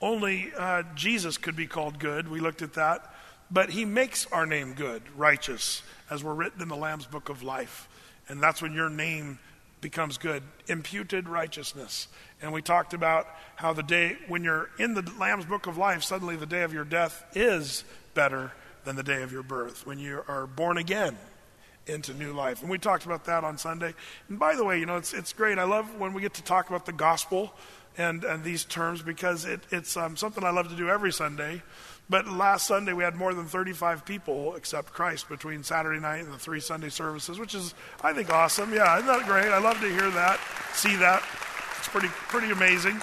Only uh, Jesus could be called good. We looked at that, but He makes our name good, righteous, as we're written in the Lamb's Book of Life, and that's when your name becomes good, imputed righteousness. And we talked about how the day when you're in the Lamb's Book of Life, suddenly the day of your death is better than the day of your birth when you are born again into new life. And we talked about that on Sunday. And by the way, you know, it's it's great. I love when we get to talk about the gospel and and these terms, because it, it's um, something I love to do every Sunday. But last Sunday, we had more than thirty-five people accept Christ between Saturday night and the three Sunday services, which is, I think, awesome. Yeah, isn't that great? I love to hear that, see that. It's pretty pretty amazing.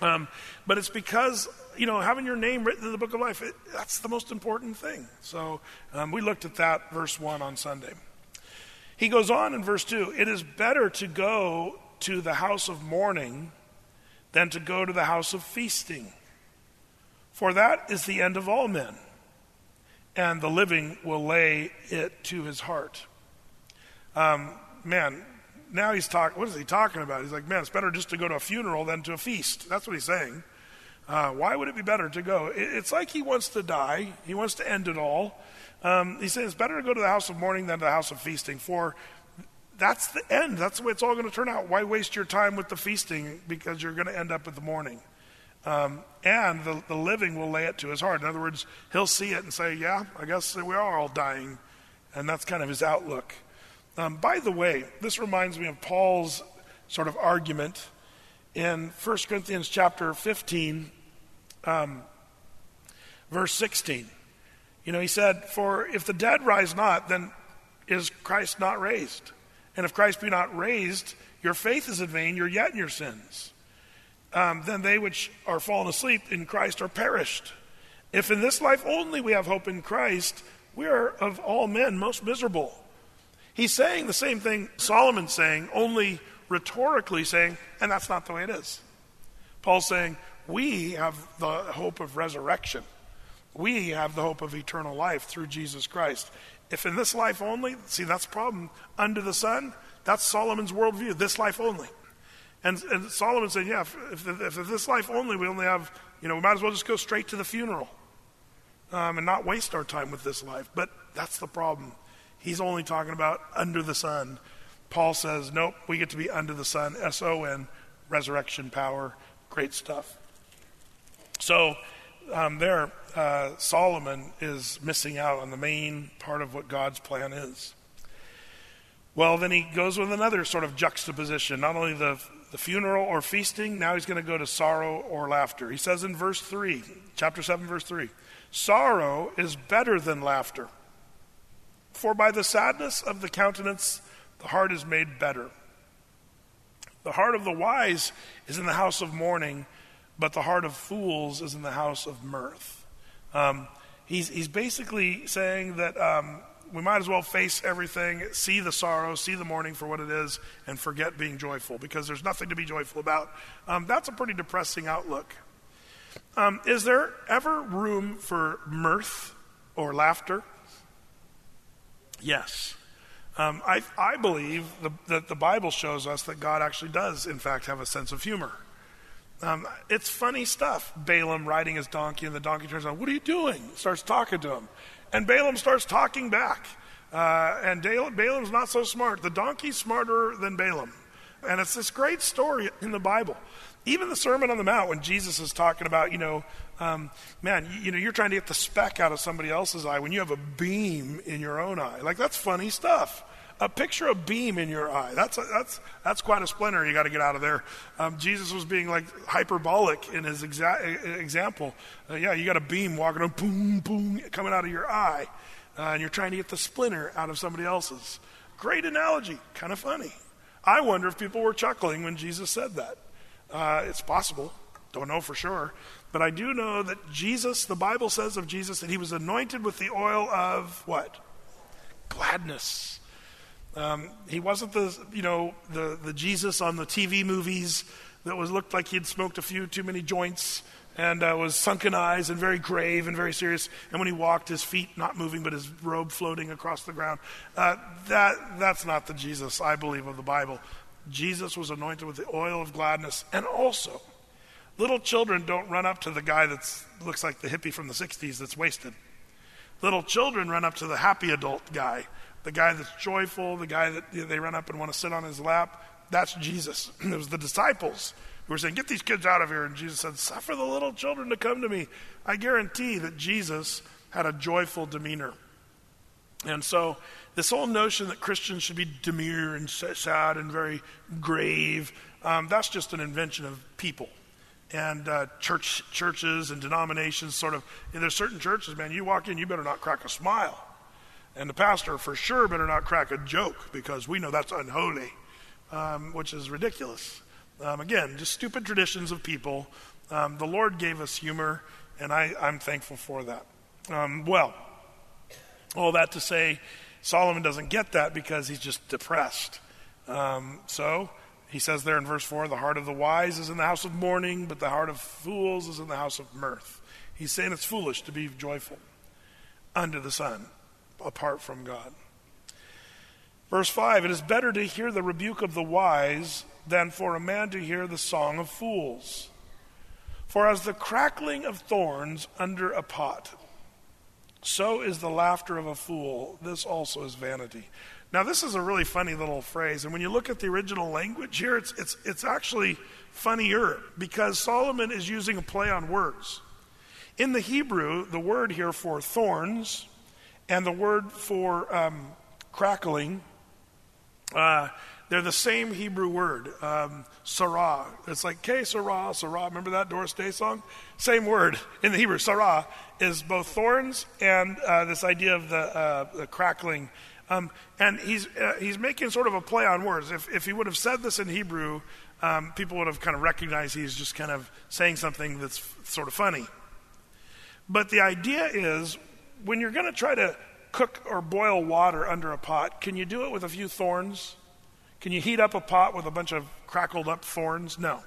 Um, but it's because, you know, having your name written in the Book of Life, it, that's the most important thing. So um, we looked at that, verse one on Sunday. He goes on in verse two, it is better to go to the house of mourning than to go to the house of feasting. For that is the end of all men, and the living will lay it to his heart. Um, man, now he's talking, what is he talking about? He's like, man, it's better just to go to a funeral than to a feast. That's what he's saying. Uh, why would it be better to go? It, it's like he wants to die. He wants to end it all. Um, he says it's better to go to the house of mourning than to the house of feasting, for that's the end. That's the way it's all going to turn out. Why waste your time with the feasting? Because you're going to end up with the mourning. Um, and the, the living will lay it to his heart. In other words, he'll see it and say, yeah, I guess we are all dying. And that's kind of his outlook. Um, by the way, this reminds me of Paul's sort of argument in First Corinthians chapter fifteen, um, verse sixteen. You know, he said, for if the dead rise not, then is Christ not raised? And if Christ be not raised, your faith is in vain, you're yet in your sins. Um, then they which are fallen asleep in Christ are perished. If in this life only we have hope in Christ, we are of all men most miserable. He's saying the same thing Solomon's saying, only rhetorically saying, and that's not the way it is. Paul's saying, we have the hope of resurrection. We have the hope of eternal life through Jesus Christ. If in this life only, see, that's the problem. Under the sun, that's Solomon's worldview, this life only. And, and Solomon said, yeah, if, if, if this life only, we only have, you know, we might as well just go straight to the funeral um, and not waste our time with this life. But that's the problem. He's only talking about under the sun. Paul says, nope, we get to be under the sun, S O N, resurrection power, great stuff. So um, there, uh, Solomon is missing out on the main part of what God's plan is. Well, then he goes with another sort of juxtaposition, not only the the funeral or feasting, now he's going to go to sorrow or laughter. He says in verse three, chapter seven, verse three, sorrow is better than laughter, for by the sadness of the countenance, the heart is made better. The heart of the wise is in the house of mourning, but the heart of fools is in the house of mirth. Um, he's, he's basically saying that um, we might as well face everything, see the sorrow, see the mourning for what it is, and forget being joyful, because there's nothing to be joyful about. Um, that's a pretty depressing outlook. Um, is there ever room for mirth or laughter? Yes. Um, I, I believe the, that the Bible shows us that God actually does, in fact, have a sense of humor. Um, it's funny stuff. Balaam riding his donkey, and the donkey turns around. What are you doing? Starts talking to him. And Balaam starts talking back. Uh, and Balaam's not so smart. The donkey's smarter than Balaam. And it's this great story in the Bible. Even the Sermon on the Mount, when Jesus is talking about, you know, um, man, you, you know, you're trying to get the speck out of somebody else's eye when you have a beam in your own eye. Like, that's funny stuff. A picture of beam in your eye. That's a, that's that's quite a splinter you got to get out of there. Um, Jesus was being like hyperbolic in his exa- example. Uh, yeah, you got a beam walking up, boom, boom, coming out of your eye. Uh, and you're trying to get the splinter out of somebody else's. Great analogy. Kind of funny. I wonder if people were chuckling when Jesus said that. Uh, it's possible. Don't know for sure. But I do know that Jesus, the Bible says of Jesus, that he was anointed with the oil of what? Gladness. Um, he wasn't the, you know, the, the Jesus on the T V movies that was looked like he'd smoked a few too many joints and uh, was sunken eyes and very grave and very serious. And when he walked, his feet not moving, but his robe floating across the ground. Uh, that that's not the Jesus, I believe, of the Bible. Jesus was anointed with the oil of gladness. And also, little children don't run up to the guy that looks like the hippie from the sixties that's wasted. Little children run up to the happy adult guy. The guy that's joyful, the guy that they run up and want to sit on his lap, that's Jesus. It was the disciples who were saying, get these kids out of here. And Jesus said, suffer the little children to come to me. I guarantee that Jesus had a joyful demeanor. And so this whole notion that Christians should be demure and sad and very grave, um, that's just an invention of people. And uh, church, churches and denominations sort of, and there's certain churches, man, you walk in, you better not crack a smile. And the pastor for sure better not crack a joke because we know that's unholy, um, which is ridiculous. Um, again, just stupid traditions of people. Um, the Lord gave us humor, and I, I'm thankful for that. Um, well, all that to say, Solomon doesn't get that because he's just depressed. Um, so he says there in verse four, the heart of the wise is in the house of mourning, but the heart of fools is in the house of mirth. He's saying it's foolish to be joyful under the sun, apart from God. Verse five, it is better to hear the rebuke of the wise than for a man to hear the song of fools. For as the crackling of thorns under a pot, so is the laughter of a fool. This also is vanity. Now this is a really funny little phrase, and when you look at the original language here, it's it's it's actually funnier because Solomon is using a play on words. In the Hebrew, the word here for thorns and the word for um, crackling, uh, they're the same Hebrew word, um, sarah. It's like, K, sarah, sarah. Remember that Doris Day song? Same word in the Hebrew. Sarah is both thorns and uh, this idea of the, uh, the crackling. Um, and he's uh, he's making sort of a play on words. If, if he would have said this in Hebrew, um, people would have kind of recognized he's just kind of saying something that's f- sort of funny. But the idea is, when you're going to try to cook or boil water under a pot, can you do it with a few thorns? Can you heat up a pot with a bunch of crackled up thorns? No.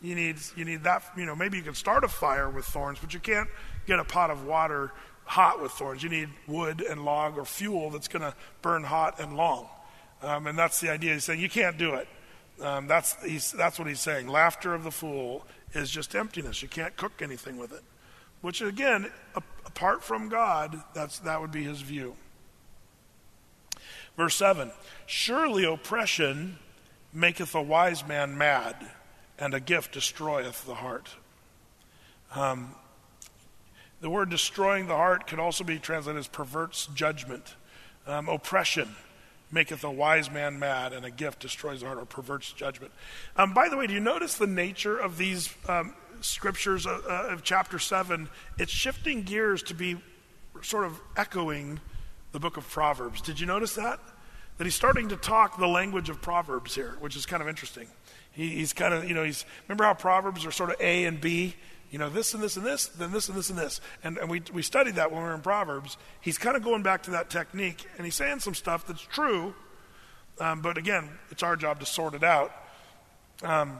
You need you need that, you know, maybe you can start a fire with thorns, but you can't get a pot of water hot with thorns. You need wood and log or fuel that's going to burn hot and long. Um, and that's the idea. He's saying you can't do it. Um, that's he's, that's what he's saying. Laughter of the fool is just emptiness. You can't cook anything with it. Which again, a apart from God, that's that would be his view. Verse seven, surely oppression maketh a wise man mad, and a gift destroyeth the heart. Um, the word destroying the heart could also be translated as perverts judgment. Um, oppression maketh a wise man mad, and a gift destroys the heart, or perverts judgment. Um, by the way, do you notice the nature of these um scriptures of chapter seven? It's shifting gears to be sort of echoing the book of Proverbs. Did you notice that? That he's starting to talk the language of Proverbs here, which is kind of interesting. He, he's kind of, you know, he's, remember how Proverbs are sort of A and B? You know, this and this and this, then this and this and this. And, and we, we studied that when we were in Proverbs. He's kind of going back to that technique, and he's saying some stuff that's true, um, but again, it's our job to sort it out. Um,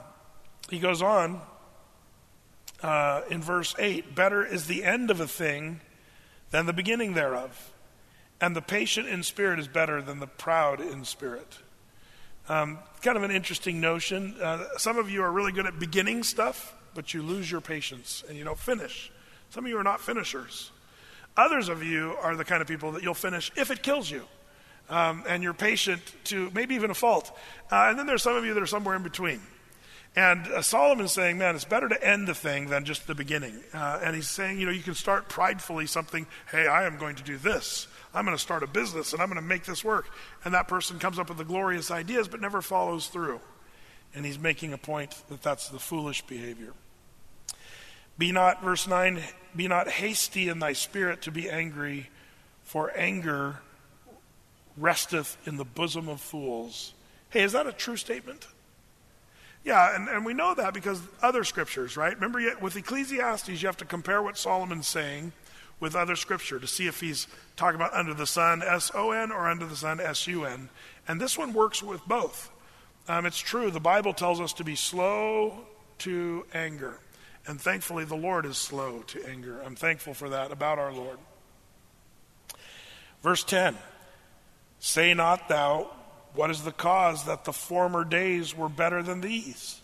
he goes on, Uh, in verse eight, better is the end of a thing than the beginning thereof, and the patient in spirit is better than the proud in spirit. Um, kind of an interesting notion. Uh, some of you are really good at beginning stuff, but you lose your patience and you don't finish. Some of you are not finishers. Others of you are the kind of people that you'll finish if it kills you. Um, and you're patient to maybe even a fault. Uh, and then there's some of you that are somewhere in between. And uh, Solomon's saying, man, it's better to end the thing than just the beginning. Uh, and he's saying, you know, you can start pridefully something. Hey, I am going to do this. I'm going to start a business and I'm going to make this work. And that person comes up with the glorious ideas but never follows through. And he's making a point that that's the foolish behavior. Be not, verse nine, be not hasty in thy spirit to be angry, for anger resteth in the bosom of fools. Hey, is that a true statement? Yeah, and, and we know that because other scriptures, right? Remember, with Ecclesiastes, you have to compare what Solomon's saying with other scripture to see if he's talking about under the sun, S O N, or under the sun, S U N. And this one works with both. Um, it's true, the Bible tells us to be slow to anger. And thankfully, the Lord is slow to anger. I'm thankful for that about our Lord. Verse ten, say not thou, what is the cause that the former days were better than these?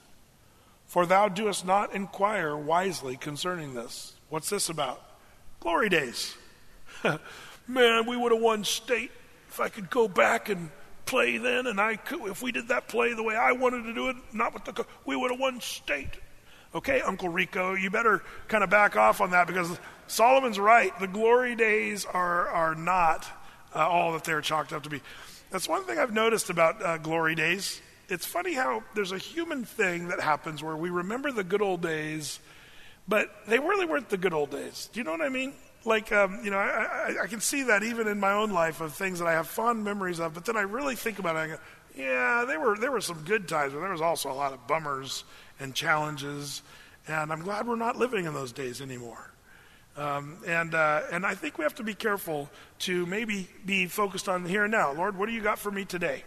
For thou doest not inquire wisely concerning this. What's this about? Glory days. Man, we would have won state if I could go back and play then. And I could, if we did that play the way I wanted to do it, not with the, we would have won state. Okay, Uncle Rico, you better kind of back off on that because Solomon's right. The glory days are, are not uh, all that they're chalked up to be. That's one thing I've noticed about uh, glory days. It's funny how there's a human thing that happens where we remember the good old days, but they really weren't the good old days. Do you know what I mean? Like, um, you know, I, I, I can see that even in my own life of things that I have fond memories of, but then I really think about it and I go, yeah, there were, there were some good times, but there was also a lot of bummers and challenges, and I'm glad we're not living in those days anymore. Um, and uh, and I think we have to be careful to maybe be focused on the here and now. Lord, what do you got for me today?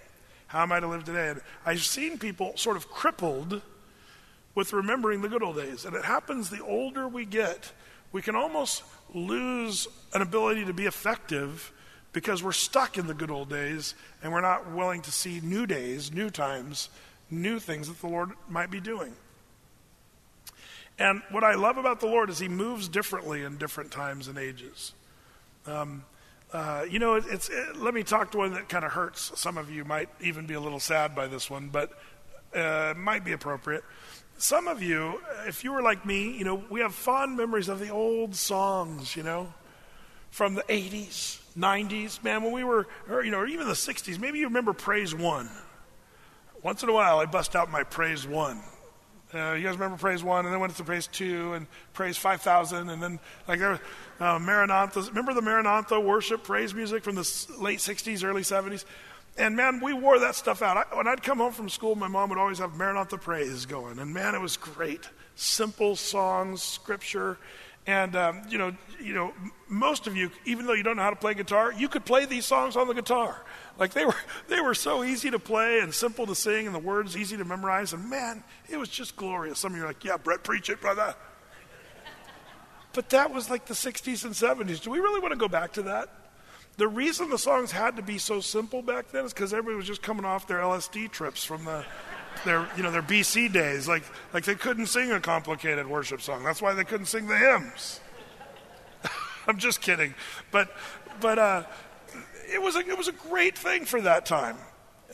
How am I to live today? And I've seen people sort of crippled with remembering the good old days. And it happens the older we get, we can almost lose an ability to be effective because we're stuck in the good old days and we're not willing to see new days, new times, new things that the Lord might be doing. And what I love about the Lord is he moves differently in different times and ages. Um, uh, you know, it, it's. It, let me talk to one that kind of hurts. Some of you might even be a little sad by this one, but uh, it might be appropriate. Some of you, if you were like me, you know, we have fond memories of the old songs, you know, from the eighties, nineties. Man, when we were, or, you know, or even the sixties, maybe you remember Praise One. Once in a while, I bust out my Praise One. Uh, you guys remember Praise One, and then went to Praise Two, and Praise Five Thousand, and then like there was uh, Maranatha. Remember the Maranatha worship praise music from the late sixties, early seventies? And man, we wore that stuff out. I, when I'd come home from school, my mom would always have Maranatha praise going, and man, it was great. Simple songs, scripture, and um, you know, you know, most of you, even though you don't know how to play guitar, you could play these songs on the guitar. Like they were they were so easy to play and simple to sing and the words easy to memorize. And man, it was just glorious. Some of you are like, yeah, Brett, preach it, brother. But that was like the sixties and seventies. Do we really want to go back to that? The reason the songs had to be so simple back then is because everybody was just coming off their L S D trips from the their you know their B C days. Like like they couldn't sing a complicated worship song. That's why they couldn't sing the hymns. I'm just kidding. But but uh It was a, it was a great thing for that time.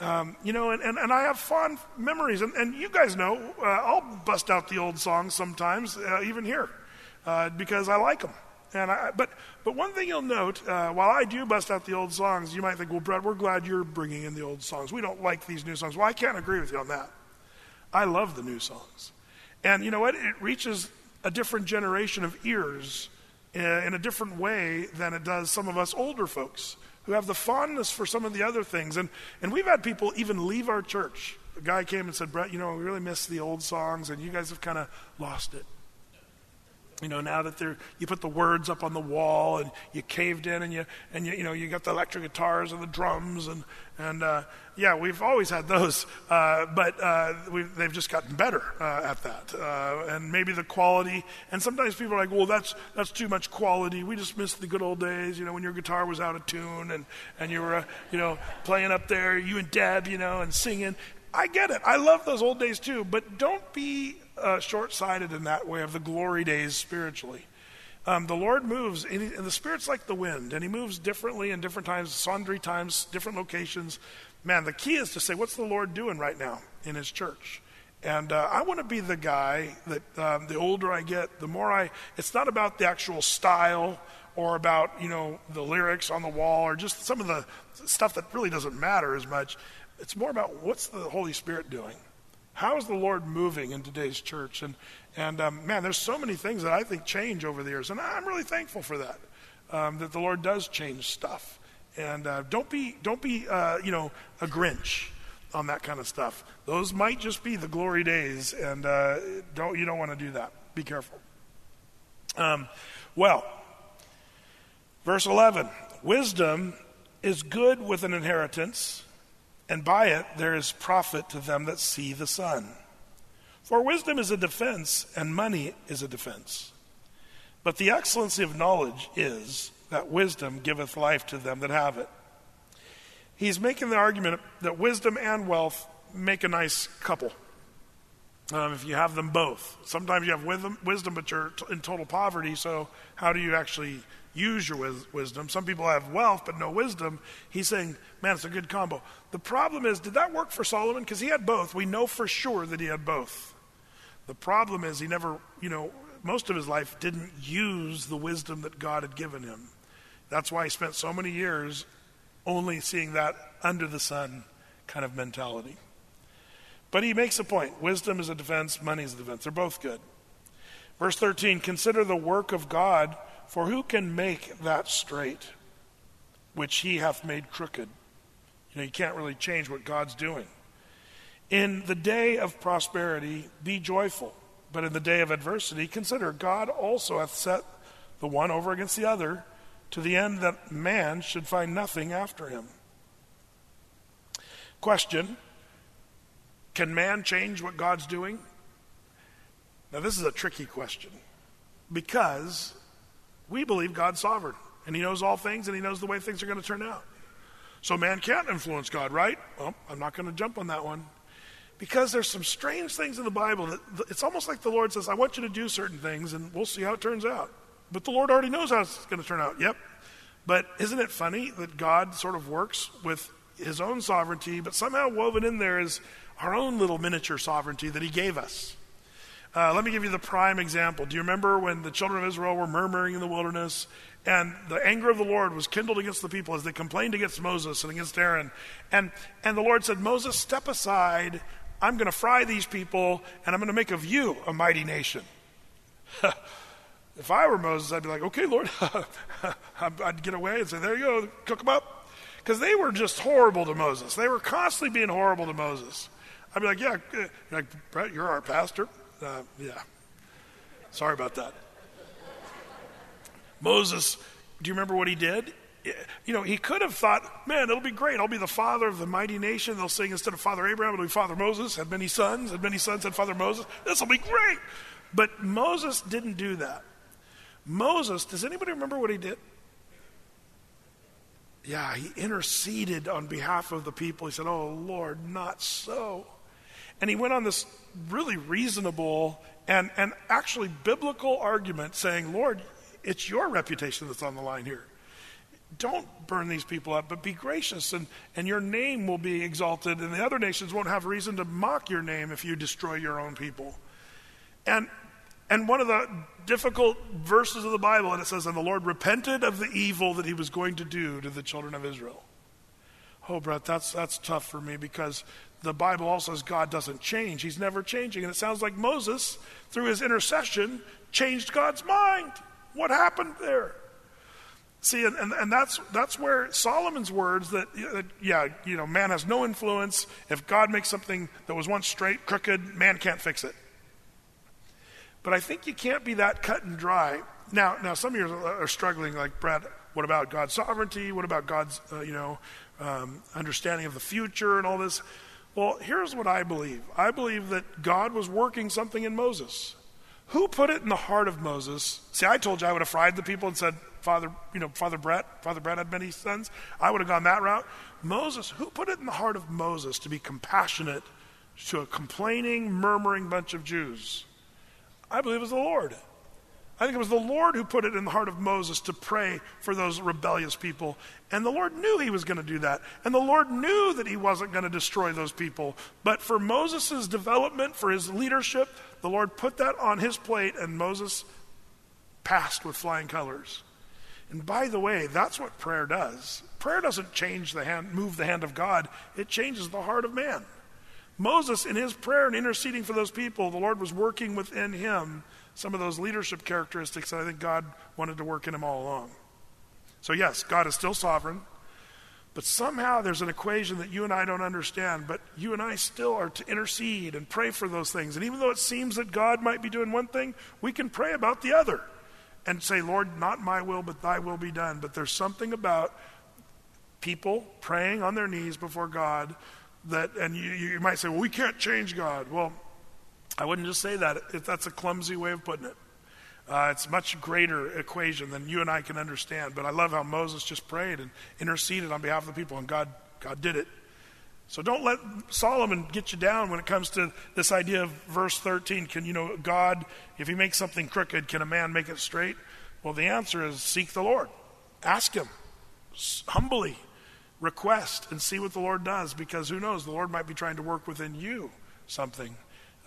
Um, you know, and, and, and I have fond memories. And, and you guys know, uh, I'll bust out the old songs sometimes, uh, even here, uh, because I like them. And I, but but one thing you'll note, uh, while I do bust out the old songs, you might think, well, Brett, we're glad you're bringing in the old songs. We don't like these new songs. Well, I can't agree with you on that. I love the new songs. And you know what? It reaches a different generation of ears in, in a different way than it does some of us older folks who have the fondness for some of the other things. And and we've had people even leave our church. A guy came and said, Brett, you know, we really miss the old songs, and you guys have kind of lost it. You know, now that they're, you put the words up on the wall, and you caved in, and you and you, you know, you got the electric guitars and the drums, and, and uh, yeah, we've always had those, uh, but uh, we've, they've just gotten better uh, at that. Uh, and maybe the quality, and sometimes people are like, well, that's that's too much quality. We just miss the good old days, you know, when your guitar was out of tune, and, and you were, uh, you know, playing up there, you and Deb, you know, and singing. I get it. I love those old days too, but don't be uh, short-sighted in that way of the glory days spiritually. Um, the Lord moves, and, he, and the Spirit's like the wind, and he moves differently in different times, sundry times, different locations. Man, the key is to say, what's the Lord doing right now in his church? And uh, I want to be the guy that um, the older I get, the more I, it's not about the actual style or about, you know, the lyrics on the wall or just some of the stuff that really doesn't matter as much. It's more about what's the Holy Spirit doing? How is the Lord moving in today's church? And, and um, man, there's so many things that I think change over the years. And I'm really thankful for that, um, that the Lord does change stuff. And uh, don't be, don't be uh, you know, a Grinch on that kind of stuff. Those might just be the glory days, and uh, don't you don't want to do that. Be careful. Um, well, verse eleven, wisdom is good with an inheritance, and by it there is profit to them that see the sun. For wisdom is a defense, and money is a defense. But the excellency of knowledge is that wisdom giveth life to them that have it. He's making the argument that wisdom and wealth make a nice couple. Um, if you have them both. Sometimes you have wisdom, but you're in total poverty, so how do you actually use your wisdom? Some people have wealth, but no wisdom. He's saying, man, it's a good combo. The problem is, did that work for Solomon? Because he had both. We know for sure that he had both. The problem is he never, you know, most of his life didn't use the wisdom that God had given him. That's why he spent so many years only seeing that under the sun kind of mentality. But he makes a point. Wisdom is a defense, money is a defense. They're both good. Verse thirteen, consider the work of God, for who can make that straight, which he hath made crooked? You know, you can't really change what God's doing. In the day of prosperity, be joyful. But in the day of adversity, consider God also hath set the one over against the other, to the end that man should find nothing after him. Question, can man change what God's doing? Now this is a tricky question, because we believe God's sovereign, and he knows all things, and he knows the way things are going to turn out. So man can't influence God, right? Well, I'm not going to jump on that one, because there's some strange things in the Bible that it's almost like the Lord says, I want you to do certain things, and we'll see how it turns out. But the Lord already knows how it's going to turn out. Yep. But isn't it funny that God sort of works with his own sovereignty, but somehow woven in there is our own little miniature sovereignty that he gave us. Uh, let me give you the prime example. Do you remember when the children of Israel were murmuring in the wilderness, and the anger of the Lord was kindled against the people as they complained against Moses and against Aaron? And, and the Lord said, Moses, step aside. I'm going to fry these people, and I'm going to make of you a mighty nation. If I were Moses, I'd be like, okay, Lord, I'd get away and say, there you go, cook them up. Because they were just horrible to Moses. They were constantly being horrible to Moses. I'd be like, yeah, you're like, Brett, you're our pastor. Uh, yeah. Sorry about that. Moses, do you remember what he did? You know, he could have thought, man, it'll be great. I'll be the father of the mighty nation. They'll sing, instead of Father Abraham, it'll be Father Moses, had many sons, had many sons, had Father Moses. This will be great. But Moses didn't do that. Moses, does anybody remember what he did? Yeah, he interceded on behalf of the people. He said, oh, Lord, not so. And he went on this really reasonable and, and actually biblical argument saying, Lord, it's your reputation that's on the line here. Don't burn these people up, but be gracious, and, and your name will be exalted, and the other nations won't have reason to mock your name if you destroy your own people. And And one of the difficult verses of the Bible, and it says, and the Lord repented of the evil that he was going to do to the children of Israel. Oh, Brett, that's that's tough for me, because the Bible also says God doesn't change. He's never changing. And it sounds like Moses, through his intercession, changed God's mind. What happened there? See, and, and, and that's that's where Solomon's words that, yeah, you know, man has no influence. If God makes something that was once straight, crooked, man can't fix it. But I think you can't be that cut and dry. Now, now some of you are struggling like, Brad, what about God's sovereignty? What about God's, uh, you know, um, understanding of the future and all this? Well, here's what I believe. I believe that God was working something in Moses. Who put it in the heart of Moses? See, I told you I would have fried the people and said, Father, you know, Father Brett, Father Brett had many sons. I would have gone that route. Moses, who put it in the heart of Moses to be compassionate, to a complaining, murmuring bunch of Jews. I believe it was the Lord. I think it was the Lord who put it in the heart of Moses to pray for those rebellious people. And the Lord knew he was going to do that. And the Lord knew that he wasn't going to destroy those people. But for Moses' development, for his leadership, the Lord put that on his plate, and Moses passed with flying colors. And by the way, that's what prayer does. Prayer doesn't change the hand, move the hand of God. It changes the heart of man. Moses, in his prayer and interceding for those people, the Lord was working within him some of those leadership characteristics that I think God wanted to work in him all along. So yes, God is still sovereign, but somehow there's an equation that you and I don't understand, but you and I still are to intercede and pray for those things. And even though it seems that God might be doing one thing, we can pray about the other and say, Lord, not my will, but thy will be done. But there's something about people praying on their knees before God that, and you, you might say, well, we can't change God. Well, I wouldn't just say that. If that's a clumsy way of putting it. Uh, it's a much greater equation than you and I can understand. But I love how Moses just prayed and interceded on behalf of the people, and God, God did it. So don't let Solomon get you down when it comes to this idea of verse thirteen. Can you know God, if he makes something crooked, can a man make it straight? Well, the answer is seek the Lord. Ask him. Humbly request and see what the Lord does, because who knows, the Lord might be trying to work within you something.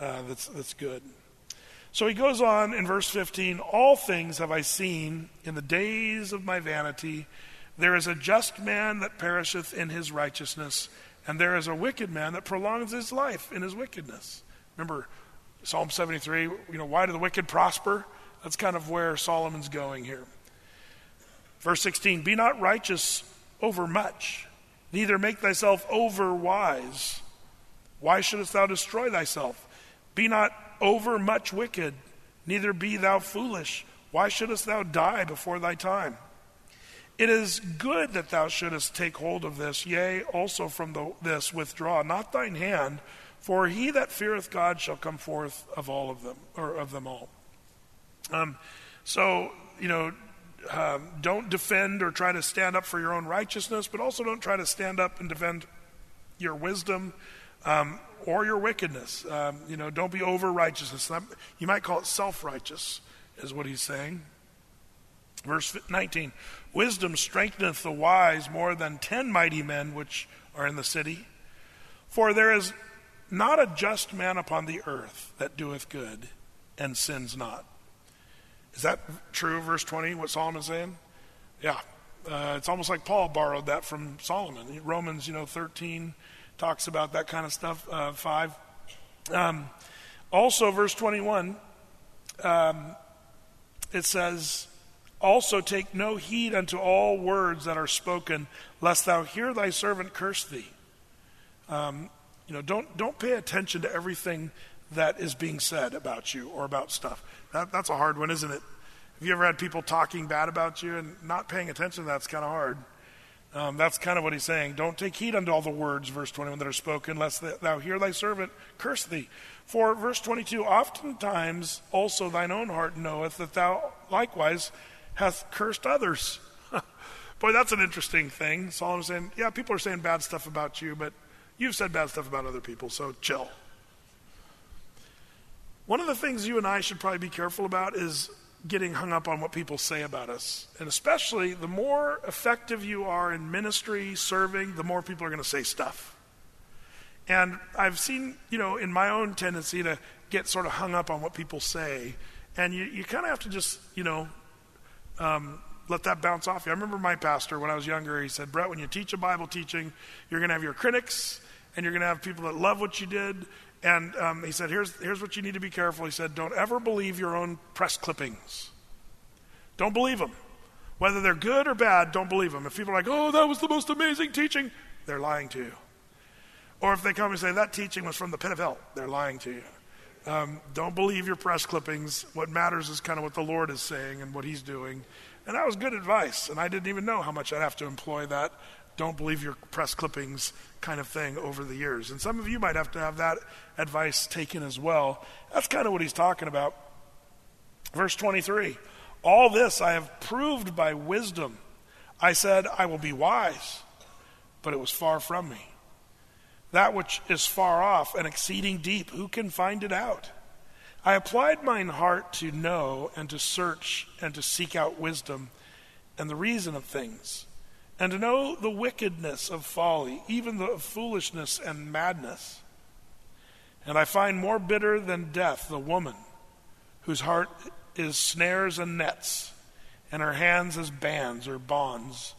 Uh, that's that's good. So he goes on in verse fifteen, all things have I seen in the days of my vanity. There is a just man that perisheth in his righteousness, and there is a wicked man that prolongs his life in his wickedness. Remember Psalm seventy-three, you know, why do the wicked prosper? That's kind of where Solomon's going here. Verse sixteen, be not righteous over much, neither make thyself over wise. Why shouldest thou destroy thyself? Be not over much wicked, neither be thou foolish. Why shouldest thou die before thy time? It is good that thou shouldest take hold of this, yea, also from the, this withdraw not thine hand, for he that feareth God shall come forth of all of them, or of them all. Um, so, you know, um, don't defend or try to stand up for your own righteousness, but also don't try to stand up and defend your wisdom, um, or your wickedness. Um, you know, don't be over righteousness. You might call it self-righteous, is what he's saying. Verse nineteen, wisdom strengtheneth the wise more than ten mighty men which are in the city. For there is not a just man upon the earth that doeth good and sins not. Is that true, verse twenty, what Solomon's saying? Yeah, uh, it's almost like Paul borrowed that from Solomon. Romans, you know, thirteen talks about that kind of stuff, uh, five. Um, also, verse twenty-one, um, it says, also take no heed unto all words that are spoken, lest thou hear thy servant curse thee. Um, you know, don't don't pay attention to everything that is being said about you or about stuff. That, that's a hard one, isn't it? Have you ever had people talking bad about you and not paying attention to that's kind of hard? Um, that's kind of what he's saying. Don't take heed unto all the words, verse twenty-one, that are spoken, lest thou hear thy servant curse thee. For, verse twenty-two, oftentimes also thine own heart knoweth that thou likewise hast cursed others. Boy, that's an interesting thing. Solomon's saying, yeah, people are saying bad stuff about you, but you've said bad stuff about other people, so chill. One of the things you and I should probably be careful about is getting hung up on what people say about us. And especially the more effective you are in ministry, serving, the more people are going to say stuff. And I've seen, you know, in my own tendency to get sort of hung up on what people say. And you, you kind of have to just, you know, um, let that bounce off you. I remember my pastor when I was younger, he said, Brett, when you teach a Bible teaching, you're going to have your critics and you're going to have people that love what you did. And um, he said, here's, here's what you need to be careful. He said, don't ever believe your own press clippings. Don't believe them. Whether they're good or bad, don't believe them. If people are like, oh, that was the most amazing teaching, they're lying to you. Or if they come and say, that teaching was from the pit of hell, they're lying to you. Um, don't believe your press clippings. What matters is kind of what the Lord is saying and what he's doing. And that was good advice. And I didn't even know how much I'd have to employ that don't believe your press clippings kind of thing over the years. And some of you might have to have that advice taken as well. That's kind of what he's talking about. Verse twenty-three, all this I have proved by wisdom. I said, I will be wise, but it was far from me. that which is far off and exceeding deep, who can find it out? I applied mine heart to know and to search and to seek out wisdom and the reason of things, and to know the wickedness of folly, even the foolishness and madness. And I find more bitter than death the woman whose heart is snares and nets, and her hands as bands or bonds.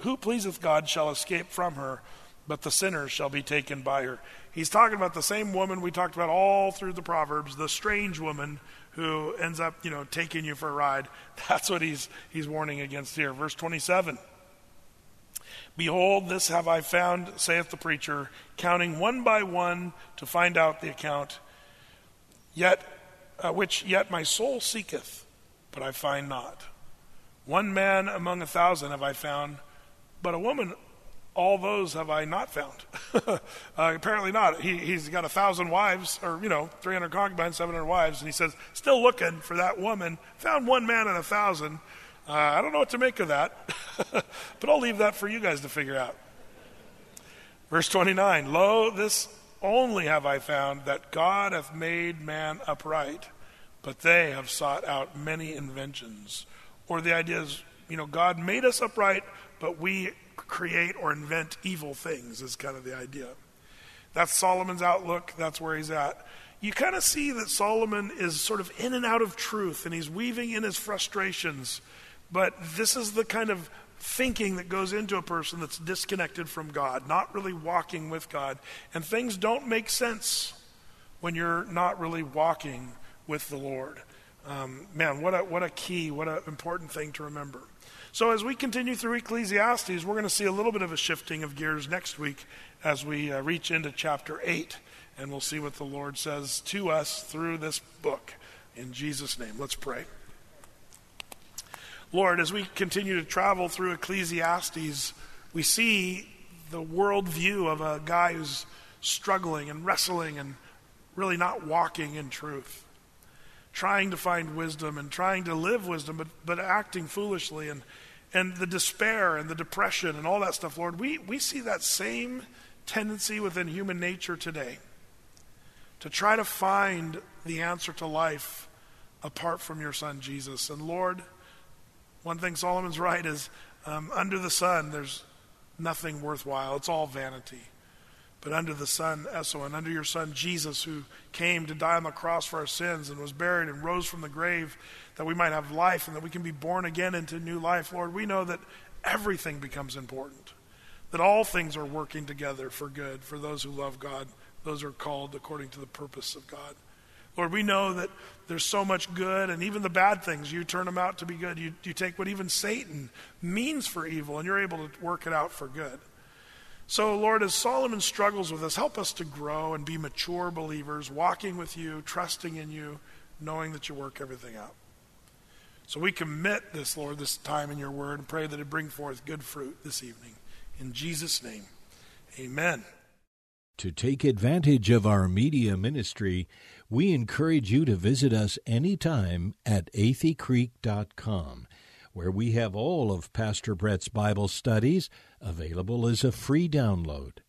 Who pleaseth God shall escape from her, but the sinner shall be taken by her. He's talking about the same woman we talked about all through the Proverbs, the strange woman who ends up, you know, taking you for a ride. That's what he's he's warning against here. Verse twenty-seven. Behold, this have I found, saith the preacher, counting one by one to find out the account, yet uh, which yet my soul seeketh, but I find not. One man among a thousand have I found, but a woman, all those have I not found. uh, apparently not. He, he's got a thousand wives, or, you know, three hundred concubines, seven hundred wives, and he says, still looking for that woman. Found one man in a thousand. Uh, I don't know what to make of that, but I'll leave that for you guys to figure out. Verse twenty-nine, lo, this only have I found, that God hath made man upright, but they have sought out many inventions. Or the idea is, you know, God made us upright, but we create or invent evil things is kind of the idea. That's Solomon's outlook. That's where he's at. You kind of see that Solomon is sort of in and out of truth, and he's weaving in his frustrations. But this is the kind of thinking that goes into a person that's disconnected from God, not really walking with God. And things don't make sense when you're not really walking with the Lord. Um, man, what a, what a key, what an important thing to remember. So as we continue through Ecclesiastes, we're going to see a little bit of a shifting of gears next week as we uh, reach into chapter eight, and we'll see what the Lord says to us through this book. In Jesus' name, let's pray. Lord, as we continue to travel through Ecclesiastes, we see the worldview of a guy who's struggling and wrestling and really not walking in truth, trying to find wisdom and trying to live wisdom, but, but acting foolishly, and and the despair and the depression and all that stuff, Lord. We, we see that same tendency within human nature today to try to find the answer to life apart from your son, Jesus. And Lord, one thing Solomon's right is um, under the sun, there's nothing worthwhile. It's all vanity. But under the Son, S O N, under your Son, Jesus, who came to die on the cross for our sins and was buried and rose from the grave that we might have life and that we can be born again into new life. Lord, we know that everything becomes important, that all things are working together for good for those who love God, those who are called according to the purpose of God. Lord, we know that there's so much good, and even the bad things, you turn them out to be good. You, you take what even Satan means for evil, and you're able to work it out for good. So, Lord, as Solomon struggles with us, help us to grow and be mature believers, walking with you, trusting in you, knowing that you work everything out. So we commit this, Lord, this time in your word, and pray that it bring forth good fruit this evening. In Jesus' name, amen. To take advantage of our media ministry, we encourage you to visit us anytime at athey creek dot com. Where we have all of Pastor Brett's Bible studies available as a free download.